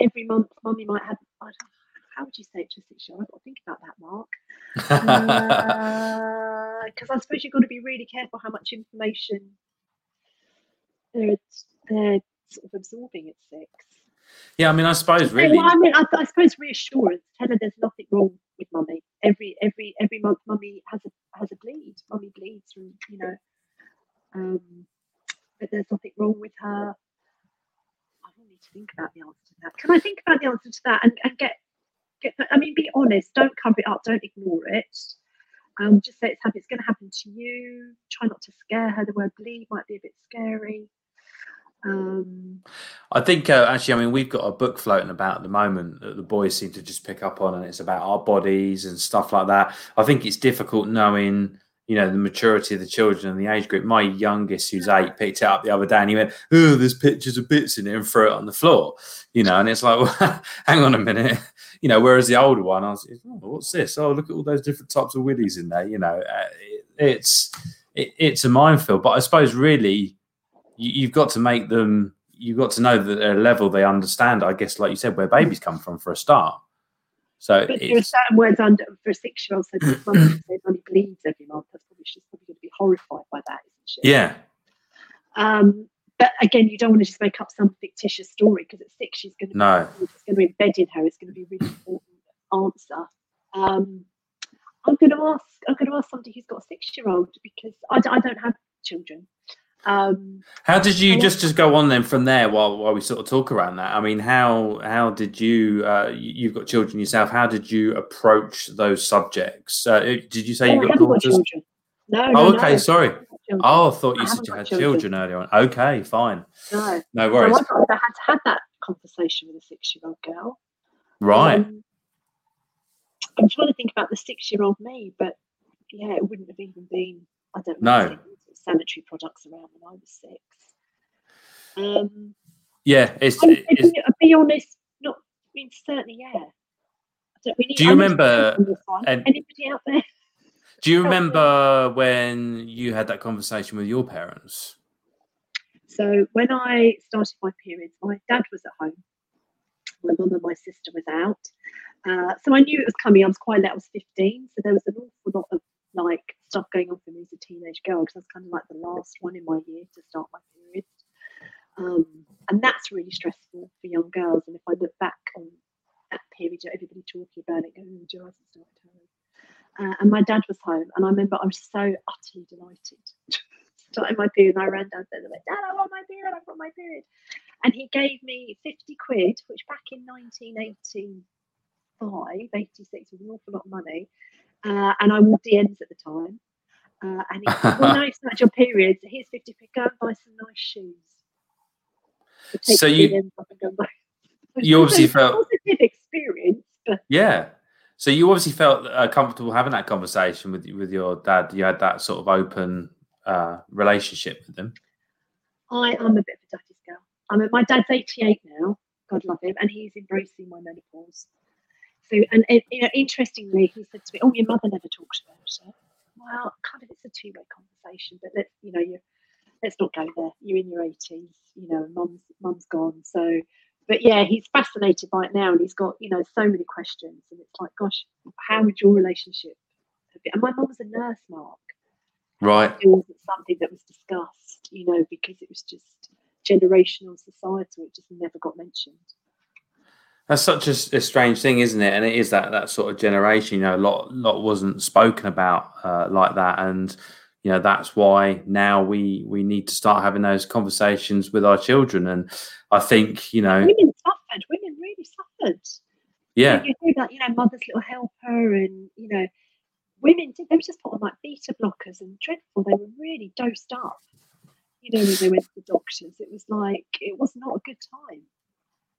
every month, mummy might have. I don't, how would you say it to a six-year-old? I've got to think about that, Mark, because uh, I suppose you've got to be really careful how much information they're they're sort of absorbing at six. Yeah, I mean, I suppose really. Well, I mean, I, I suppose reassurance. Tell her there's nothing wrong with mummy. Every every every month, mummy has a has a bleed. Mummy bleeds, and you know, um, but there's nothing wrong with her. I don't need to think about the answer to that. Can I think about the answer to that and, and get get? I mean, be honest. Don't cover it up. Don't ignore it. Um, just say it's, it's going to happen to you. Try not to scare her. The word bleed might be a bit scary. Um, I think uh, actually, I mean, we've got a book floating about at the moment that the boys seem to just pick up on, and it's about our bodies and stuff like that. I think it's difficult knowing, you know, the maturity of the children and the age group. My youngest, who's eight, picked it up the other day and he went, "Oh, there's pictures of bits in it," and threw it on the floor, you know, and it's like, well, hang on a minute. You know, whereas the older one, I was, oh, what's this? Oh, look at all those different types of willies in there. You know, uh, it, it's it, it's a minefield. But I suppose really, you, you've got to make them. You've got to know that at a level they understand. I guess, like you said, where babies come from for a start. So but there are certain words under for a six-year-old. So this month, they only bleeds every month. That's probably she's probably going to be horrified by that, isn't she? Yeah. Um. But again, you don't want to just make up some fictitious story, because at six she's going to no. be, it's going to be embedded in her. It's going to be a really important answer. Um, I'm going to ask. I'm going to ask somebody who's got a six-year-old, because I, I don't have children. Um, how did you just, just go on then from there while while we sort of talk around that? I mean, how how did you? Uh, you've got children yourself. How did you approach those subjects? Uh, did you say oh, you got, got children? No. Oh, no, okay. No. Sorry. Children. Oh, I thought you I said you had children. children earlier on. Okay, fine. No, no worries. So I, I had to have that conversation with a six-year-old girl. Right. Um, I'm trying to think about the six-year-old me, but yeah, it wouldn't have even been, I don't know, no. sanitary products around when I was six. Um, yeah, it's, it's, it's... I'll be honest, not, I mean, certainly, yeah. Don't really, do you I remember... And, anybody out there? Do you remember when you had that conversation with your parents? So when I started my periods, my dad was at home. My mum and my sister was out. Uh, so I knew it was coming. I was quite late. I was fifteen. So there was an awful lot of like stuff going on for me as a teenage girl, because I was kind of like the last one in my year to start my periods. Um, and that's really stressful for young girls. And if I look back on that period, everybody talking about it, going, "Do I have to start at home?" Uh, and my dad was home, and I remember I was so utterly delighted. Starting my period, and I ran downstairs and went, "Dad, I want my period, I want my period." And he gave me fifty quid, which back in nineteen eighty-five, eighty-six was an awful lot of money. Uh, and I wore D Ms at the time. Uh, and he said, "Well, no, it's not your period, so here's fifty quid, go and buy some nice shoes." So you, you obviously felt. It was a positive experience, but. Yeah. So you obviously felt uh, comfortable having that conversation with with your dad. You had that sort of open uh, relationship with him. I am a bit of a daddy's girl. I mean, my dad's eighty-eight now. God love him, and he's embracing my menopause. So, and you know, interestingly, he said to me, "Oh, your mother never talks about it." Well, kind of, it's a two-way conversation, but let's you know, you let's not go there. You're in your eighties, you know. Mum's mum's gone, so. But yeah, he's fascinated by it now, and he's got, you know, so many questions. And it's like, gosh, how would your relationship have been? And my mum was a nurse, Mark. Right. It wasn't something that was discussed, you know, because it was just generational, societal. It just never got mentioned. That's such a, a strange thing, isn't it? And it is that that sort of generation, you know, a lot, lot wasn't spoken about uh, like that. And, you know, that's why now we, we need to start having those conversations with our children. And I think, you know... Women suffered. Women really suffered. Yeah. You know, you hear about, you know, Mother's Little Helper and, you know, women, did they were just put on, like, beta blockers and dreadful. They were really dosed up, you know, when they went to the doctors. It was like, it was not a good time.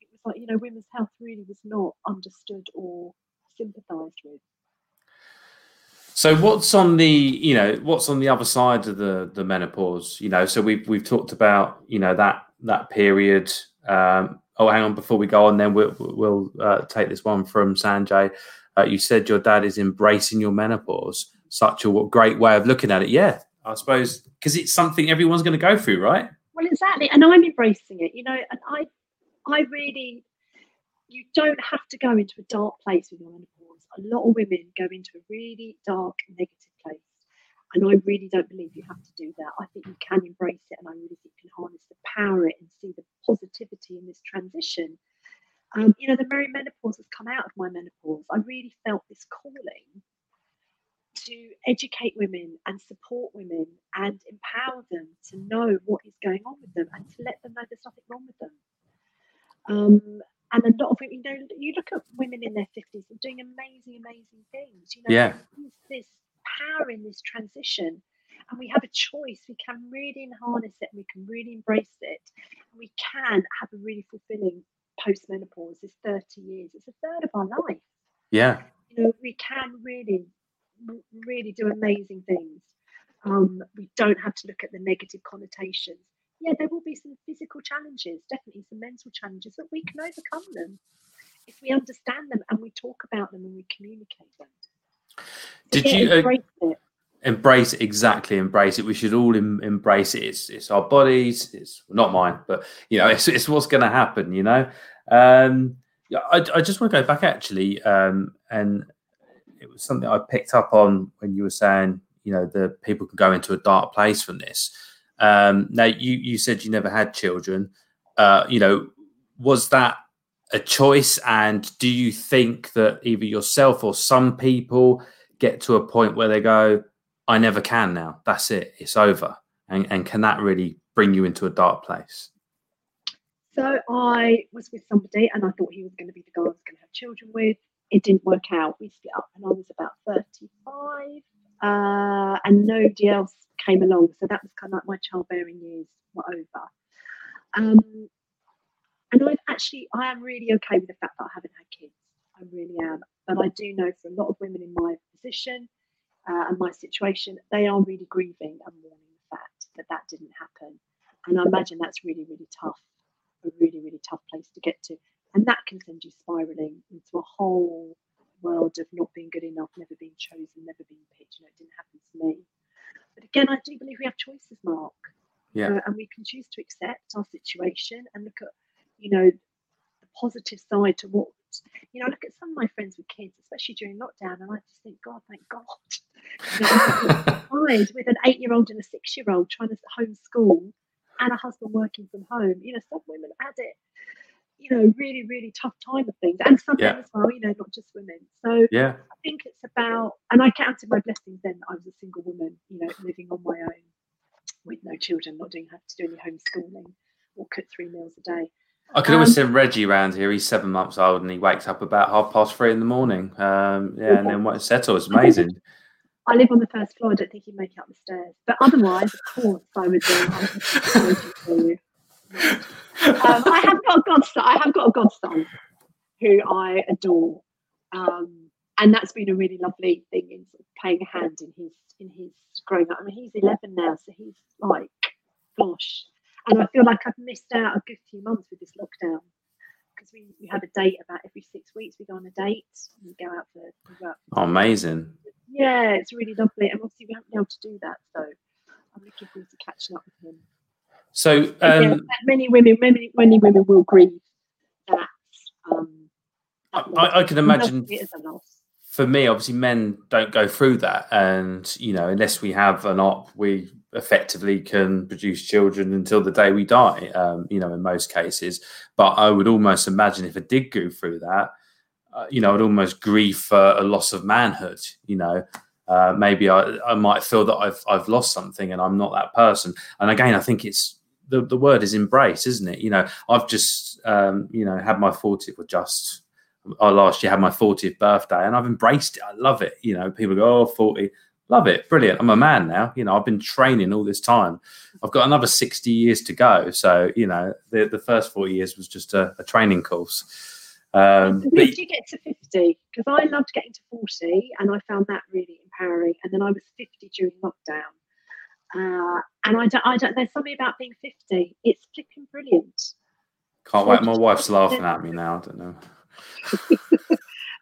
It was like, you know, women's health really was not understood or sympathised with. So what's on the, you know, what's on the other side of the, the menopause, you know? So we've, we've talked about, you know, that, that period. Um, oh, hang on, before we go on, then we'll, we'll uh, take this one from Sanjay. Uh, you said your dad is embracing your menopause. Such a great way of looking at it. Yeah, I suppose, because it's something everyone's going to go through, right? Well, exactly. And I'm embracing it, you know, and I, I really, you don't have to go into a dark place with your menopause. A lot of women go into a really dark, negative place, and I really don't believe you have to do that. I think you can embrace it, and I really think you can harness the power of it and see the positivity in this transition. Um, you know, the Merry Menopause has come out of my menopause. I really felt this calling to educate women and support women and empower them to know what is going on with them and to let them know there's nothing wrong with them. Um, and a lot of women, you know, you look at women in their fifties and doing amazing, amazing things. You know, yeah. There's this power in this transition, and we have a choice. We can really harness it, and we can really embrace it, and we can have a really fulfilling post-menopause. It's thirty years. It's a third of our life. Yeah. You know, we can really, really do amazing things. Um, we don't have to look at the negative connotations. Yeah, there will be some physical challenges, definitely some mental challenges, but we can overcome them if we understand them and we talk about them and we communicate them. So Did yeah, you embrace uh, it? Embrace exactly, embrace it. We should all em- embrace it. It's, it's our bodies. It's not mine, but you know, it's, it's what's going to happen. You know, um, I, I just want to go back actually, um, and. It was something I picked up on when you were saying, you know, the people can go into a dark place from this. Um, now, you, you said you never had children. Uh, you know, was that a choice? And do you think that either yourself or some people get to a point where they go, I never can now. That's it. It's over. And, and can that really bring you into a dark place? So I was with somebody and I thought he was going to be the guy I was going to have children with. It didn't work out. We split up and I was about thirty-five uh, and nobody else came along. So that was kind of like my childbearing years were over. Um, and I've actually, I am really okay with the fact that I haven't had kids. I really am. But I do know for a lot of women in my position uh, and my situation, they are really grieving and mourning the fact that that didn't happen. And I imagine that's really, really tough, a really, really tough place to get to. And that can send you spiralling into a whole world of not being good enough, never being chosen, never being picked. You know, it didn't happen to me. But again, I do believe we have choices, Mark. Yeah. Uh, and we can choose to accept our situation and look at, you know, the positive side to what, you know, I look at some of my friends with kids, especially during lockdown, and I just think, God, thank God. You know, I was with an eight-year-old and a six-year-old trying to homeschool and a husband working from home. You know, some women had it. You know, really, really tough time of things, and some men yeah. as well. You know, not just women. So yeah. I think it's about, and I counted my blessings then that I was a single woman. You know, living on my own with no children, not doing have to do any homeschooling or cook three meals a day. I could um, always send Reggie around here. He's seven months old, and he wakes up about half past three in the morning. Um, yeah, yeah, and then what settles, amazing. I live on the first floor. I don't think he'd make it up the stairs, but otherwise, of course, I would do. I would for you. um, I have got a godson. I have got a godson who I adore, um, and that's been a really lovely thing in sort of playing a hand in his in his growing up. I mean, he's eleven now, so he's like, gosh, and I feel like I've missed out a good few months with this lockdown because we, we have a date about every six weeks. We go on a date and we go out for. We go out for oh, amazing! Yeah, it's really lovely, and obviously we haven't been able to do that, so I'm looking forward to catching up with him. So um, yeah, many women, many many women will grieve that. Um, that I, I can imagine. For me, obviously, men don't go through that, and you know, unless we have an op, we effectively can produce children until the day we die. Um, you know, in most cases. But I would almost imagine if I did go through that, uh, you know, I'd almost grieve for a loss of manhood. You know. Uh, maybe I, I might feel that I've I've lost something and I'm not that person. And again, I think it's the, the word is embrace, isn't it? You know, I've just um, you know had my fortieth or just I last year had my fortieth birthday, and I've embraced it. I love it. You know, people go, oh, forty, love it, brilliant. I'm a man now. You know, I've been training all this time. I've got another sixty years to go. So you know, the the first forty years was just a, a training course. Um, but did you get to fifty? Because I loved getting to forty, and I found that really empowering. And then I was fifty during lockdown, uh, and I don't, I don't. There's something about being fifty; it's flipping brilliant. Can't wait. My wife's laughing at me now. I don't know.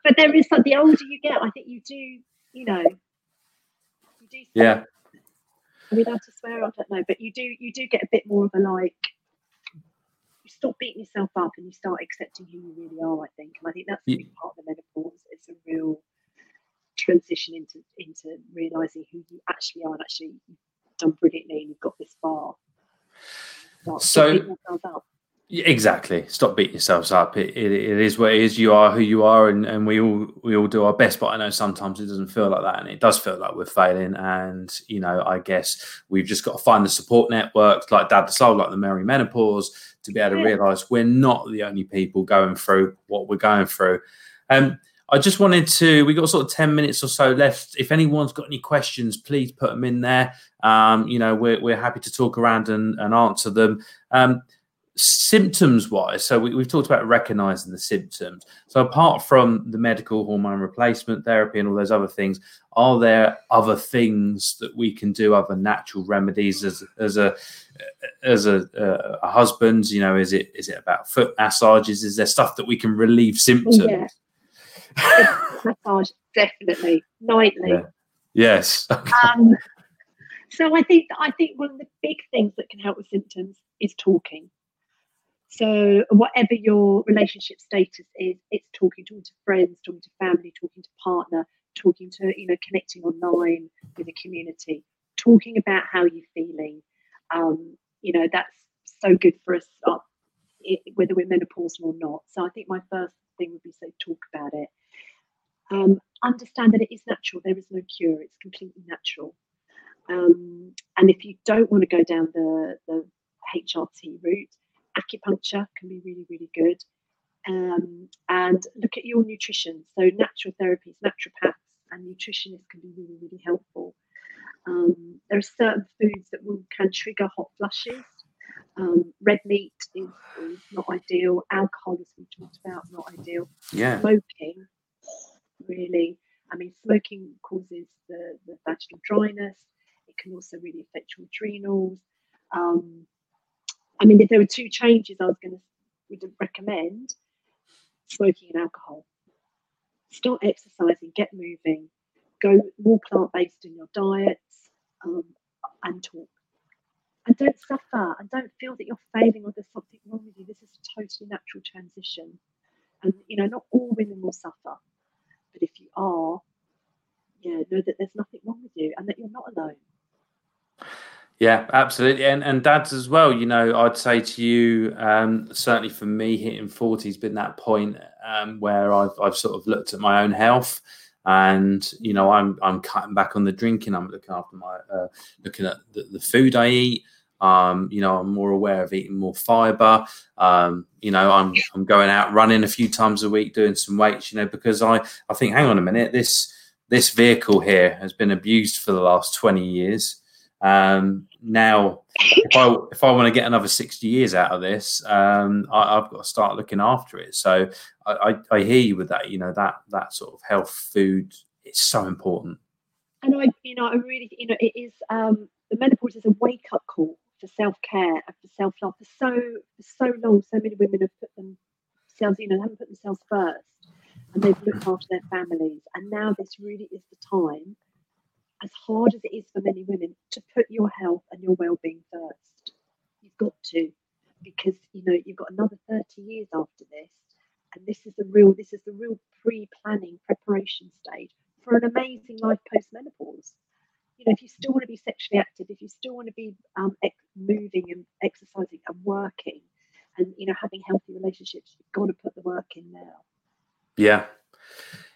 But there is like the older you get, I think you do. You know, you do. Yeah. Are we allowed to swear? I don't know, but you do. You do get a bit more of a like. Stop beating yourself up and you start accepting who you really are, I think. And I think that's a big part of the menopause. It's a real transition into into realising who you actually are and actually you've done brilliantly and you've got this far. Start so, Exactly. Stop beating yourselves up. It, it it is what it is. You are who you are, and, and we all we all do our best. But I know sometimes it doesn't feel like that, and it does feel like we're failing. And you know, I guess we've just got to find the support networks like Dad a Soul, like the Merry Menopause, to be able to realise we're not the only people going through what we're going through. Um, I just wanted to. We got sort of ten minutes or so left. If anyone's got any questions, please put them in there. Um, you know, we're we're happy to talk around and, and answer them. Um. Symptoms wise, so we, we've talked about recognizing the symptoms. So apart from the medical hormone replacement therapy and all those other things, are there other things that we can do, other natural remedies as as a as a, uh, a husband? You know, is it is it about foot massages? Is there stuff that we can relieve symptoms? Yeah. Massage, definitely, nightly. Yeah. Yes. um, so I think I think one of the big things that can help with symptoms is talking. So whatever your relationship status is, it's talking, talking to friends, talking to family, talking to partner, talking to, you know, connecting online with the community, talking about how you're feeling. Um, you know, that's so good for us, uh, it, whether we're menopausal or not. So I think my first thing would be say talk about it. Um, understand that it is natural. There is no cure. It's completely natural. Um, and if you don't want to go down the, the H R T route, acupuncture can be really, really good. Um, and look at your nutrition. So natural therapies, naturopaths and nutritionists can be really, really helpful. Um, there are certain foods that will, can trigger hot flushes. Um, red meat is, is not ideal. Alcohol, as we talked about, not ideal. Yeah. Smoking, really. I mean, smoking causes the, the vaginal dryness. It can also really affect your adrenals. Um, I mean, if there were two changes I was going to would recommend, smoking and alcohol. Start exercising, get moving, go more plant-based in your diets, um, and talk. And don't suffer and don't feel that you're failing or there's something wrong with you. This is a totally natural transition. And, you know, not all women will suffer. But if you are, yeah, know that there's nothing wrong with you and that you're not alone. Yeah, absolutely. And and dads as well, you know, I'd say to you, um, certainly for me, hitting forty has been that point um, where I've I've sort of looked at my own health and, you know, I'm I'm cutting back on the drinking. I'm looking after my, uh, looking at the, the food I eat. Um, you know, I'm more aware of eating more fiber. Um, you know, I'm I'm going out running a few times a week, doing some weights, you know, because I, I think, hang on a minute, this this vehicle here has been abused for the last twenty years. Um, now, if I if I want to get another sixty years out of this, um, I, I've got to start looking after it. So I, I, I hear you with that. You know, that that sort of health food is so important. And I, you know, I really, you know, it is. Um, the menopause is a wake up call for self care and for self love. For so for so long, so many women have put themselves, you know, haven't put themselves first, and they've looked after their families. And now this really is the time, as hard as it is for many women, to put your health and your well-being first. You've got to, because you know you've got another thirty years after this, and this is the real this is the real pre-planning preparation stage for an amazing life post-menopause. You know, if you still want to be sexually active, if you still want to be um, ex- moving and exercising and working, and you know having healthy relationships, you've got to put the work in now. Yeah.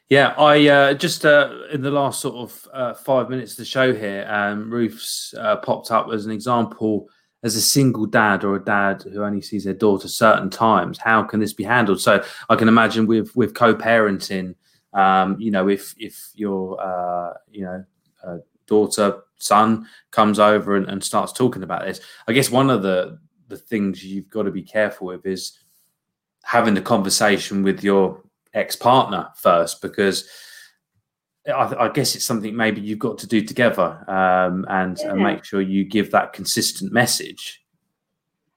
Yeah, I uh, just uh, in the last sort of uh, five minutes of the show here, um, Ruth's uh, popped up as an example as a single dad or a dad who only sees their daughter certain times. How can this be handled? So I can imagine with with co-parenting, um, you know, if if your uh, you know uh, daughter son comes over and, and starts talking about this, I guess one of the the things you've got to be careful with is having the conversation with your ex-partner first, because I, I guess it's something maybe you've got to do together, um, and, yeah. and make sure you give that consistent message.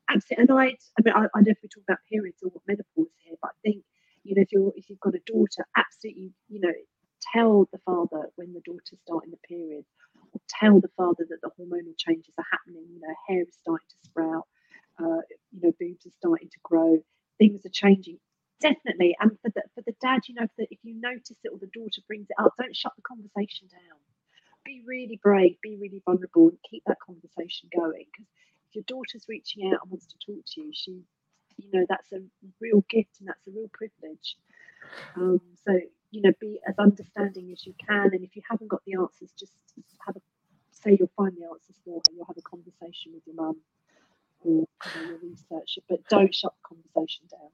Absolutely, and I, I mean, I, I don't know if we talk about periods or menopause here, but I think you know if you're if you've got a daughter, absolutely, you know, tell the father when the daughter's starting the period, or tell the father that the hormonal changes are happening. You know, hair is starting to sprout, uh, you know, boobs are starting to grow, things are changing. Definitely, and for the for the dad, you know, that if you notice it or the daughter brings it up, don't shut the conversation down. Be really brave, be really vulnerable, and keep that conversation going. Because if your daughter's reaching out and wants to talk to you, she you know, that's a real gift and that's a real privilege. Um, so, you know, be as understanding as you can. And if you haven't got the answers, just have a, say you'll find the answers for and you'll have a conversation with your mum or you know, your researcher, but don't shut the conversation down.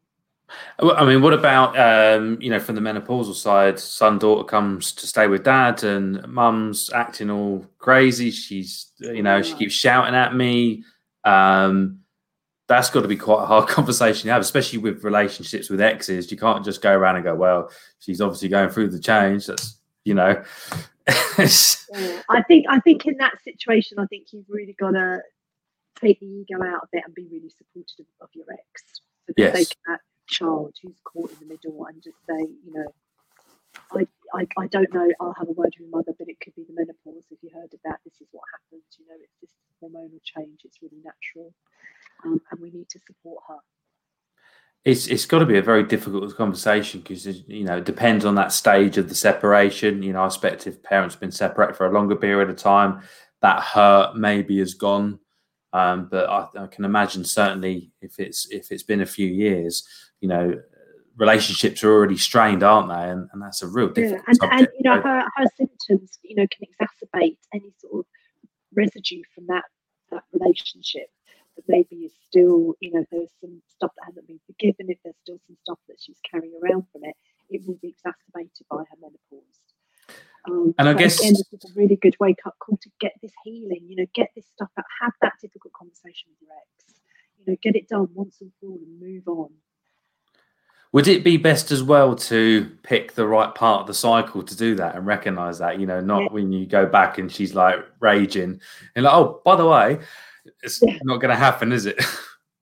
I mean, what about, um, you know, from the menopausal side, son, daughter comes to stay with dad and mum's acting all crazy. She's, you know, she keeps shouting at me. Um, that's got to be quite a hard conversation to have, especially with relationships with exes. You can't just go around and go, well, she's obviously going through the change. That's, you know. yeah. I think I think in that situation, I think you've really got to take the ego out of it and be really supportive of your ex. For the yes. sake of that child who's caught in the middle, and just say, you know, I, I I don't know, I'll have a word with your mother, but it could be the menopause. If you heard of that, this is what happens, you know, it's this hormonal change, it's really natural, um, and we need to support her. It's It's got to be a very difficult conversation because, you know, it depends on that stage of the separation. You know, I expect if parents have been separate for a longer period of time, that hurt maybe is gone. Um, but I, I can imagine certainly if it's if it's been a few years, you know, relationships are already strained, aren't they? And, and that's a real difficult yeah, and, subject. And, you know, her, her symptoms, you know, can exacerbate any sort of residue from that, that relationship that maybe is still, you know, there's some stuff that hasn't been forgiven. If there's still some stuff that she's carrying around from it, it will be exacerbated by her menopause. Um, and I guess again, this is a really good wake-up call to get this healing, you know, get this stuff out, have that difficult conversation with your ex, you know, get it done once and for all and move on. Would it be best as well to pick the right part of the cycle to do that and recognise that, you know, not yeah. when you go back and she's like raging and like, oh, by the way, it's yeah. not going to happen, is it?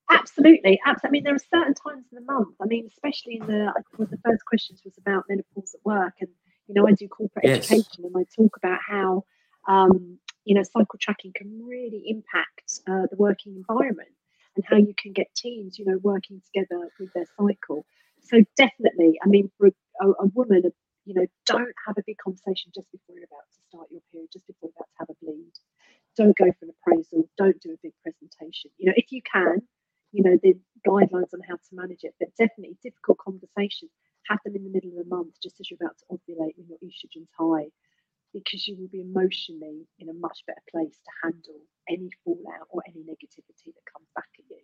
Absolutely, absolutely. I mean, there are certain times in the month. I mean, especially in the, I think the first questions was about menopause at work, and you know, I do corporate yes. education, and I talk about how, um, you know, cycle tracking can really impact uh, the working environment and how you can get teams, you know, working together with their cycle. So definitely, I mean, for a, a woman, you know, don't have a big conversation just before you're about to start your period, just before you're about to have a bleed. Don't go for an appraisal. Don't do a big presentation. You know, if you can, you know, the guidelines on how to manage it, but definitely difficult conversations. Have them in the middle of the month just as you're about to ovulate when your estrogen's high, because you will be emotionally in a much better place to handle any fallout or any negativity that comes back at you.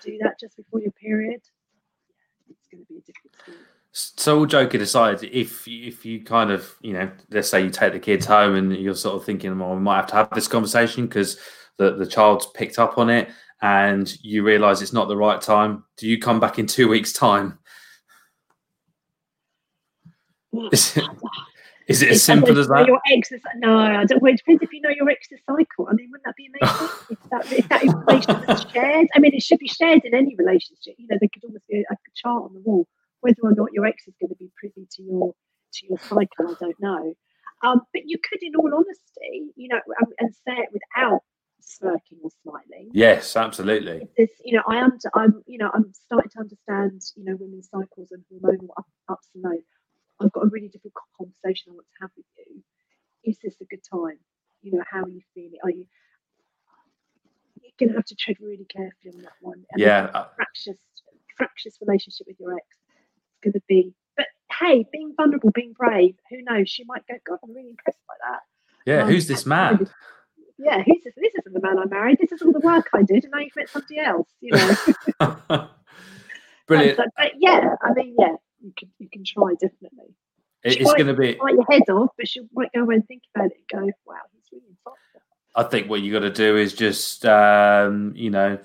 If you do that just before your period, it's going to be a difficult story. So all joking aside, if, if you kind of, you know, let's say you take the kids home and you're sort of thinking, well, we might have to have this conversation because the, the child's picked up on it and you realise it's not the right time, do you come back in two weeks' time? Is it, is it as simple as that? Your ex is, no, I don't, well, it depends if you know your ex's cycle. I mean, wouldn't that be amazing if that, if that information was shared? I mean, it should be shared in any relationship. You know, there could almost be a, a chart on the wall. Whether or not your ex is going to be privy to your to your cycle, I don't know. Um, but you could, in all honesty, you know, and, and say it without smirking or smiling. Yes, absolutely. It's, you know, I am. To, I'm. You know, I'm starting to understand. You know, women's cycles and hormonal up, ups and lows. I've got a really difficult conversation I want to have with you. Is this a good time? You know, how are you feeling? Are you? You're going to have to tread really carefully on that one. And yeah, a fractious, fractious relationship with your ex. It's going to be. But hey, being vulnerable, being brave. Who knows? She might go, God, I'm really impressed by that. Yeah, um, who's this man? Yeah, who's this? This isn't the man I married. This is all the work I did, and now you've met somebody else. You know. Brilliant. Like, but yeah, I mean, yeah. You can you can try, definitely. It's going to be bite your head off, but she might go and think about it and go, "Wow, he's really thoughtful." I think what you got to do is just um, you know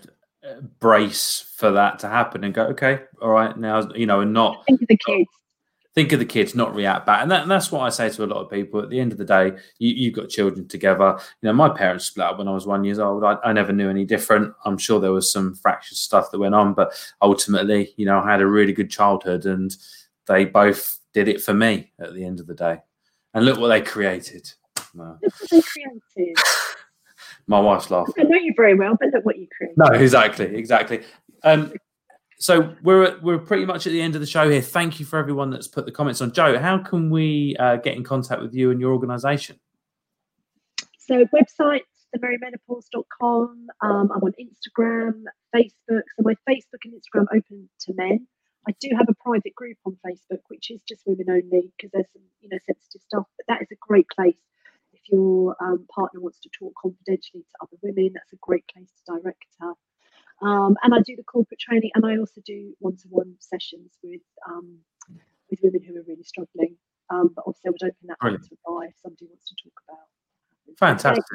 brace for that to happen and go, "Okay, all right, now you know," and not think of the kids. Think of the kids, not react back, and, that, and that's what I say to a lot of people. At the end of the day, you, you've got children together. You know, my parents split up when I was one years old. I, I never knew any different. I'm sure there was some fractious stuff that went on, but ultimately, you know, I had a really good childhood, and they both did it for me. At the end of the day, and look what they created. Wow. Look what they created. My wife's laughing. I know you very well, but look what you created. No, exactly, exactly. Um, So we're we're pretty much at the end of the show here. Thank you for everyone that's put the comments on. Joe, how can we uh, get in contact with you and your organisation? So website, the merry menopause dot com. Um, I'm on Instagram, Facebook. So my Facebook and Instagram open to men. I do have a private group on Facebook, which is just women only, because there's some, you know, sensitive stuff. But that is a great place if your um, partner wants to talk confidentially to other women. That's a great place to direct her. Um, and I do the corporate training, and I also do one-to-one sessions with um, with women who are really struggling. Um, but obviously, I would open that up to buy if somebody wants to talk about. Fantastic.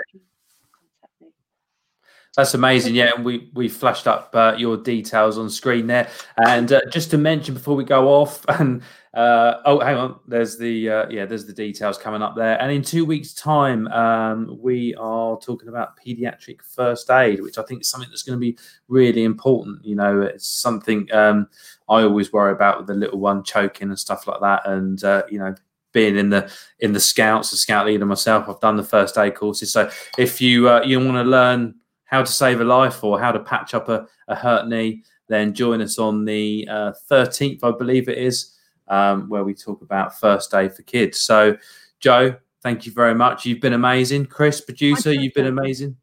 That's amazing. Yeah, and we we flashed up uh, your details on screen there. And uh, just to mention before we go off, and uh, oh, hang on, there's the uh, yeah, there's the details coming up there. And in two weeks' time, um, we are talking about pediatric first aid, which I think is something that's going to be really important. You know, it's something um, I always worry about with the little one choking and stuff like that. And uh, you know. Being in the in the Scouts, the Scout leader myself, I've done the first aid courses. So if you uh, you want to learn how to save a life or how to patch up a, a hurt knee, then join us on the uh, thirteenth, I believe it is, um, where we talk about first aid for kids. So, Joe, thank you very much. You've been amazing. Chris, producer, you've been amazing.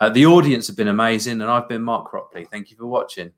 Uh, the audience have been amazing. And I've been Mark Cropley. Thank you for watching.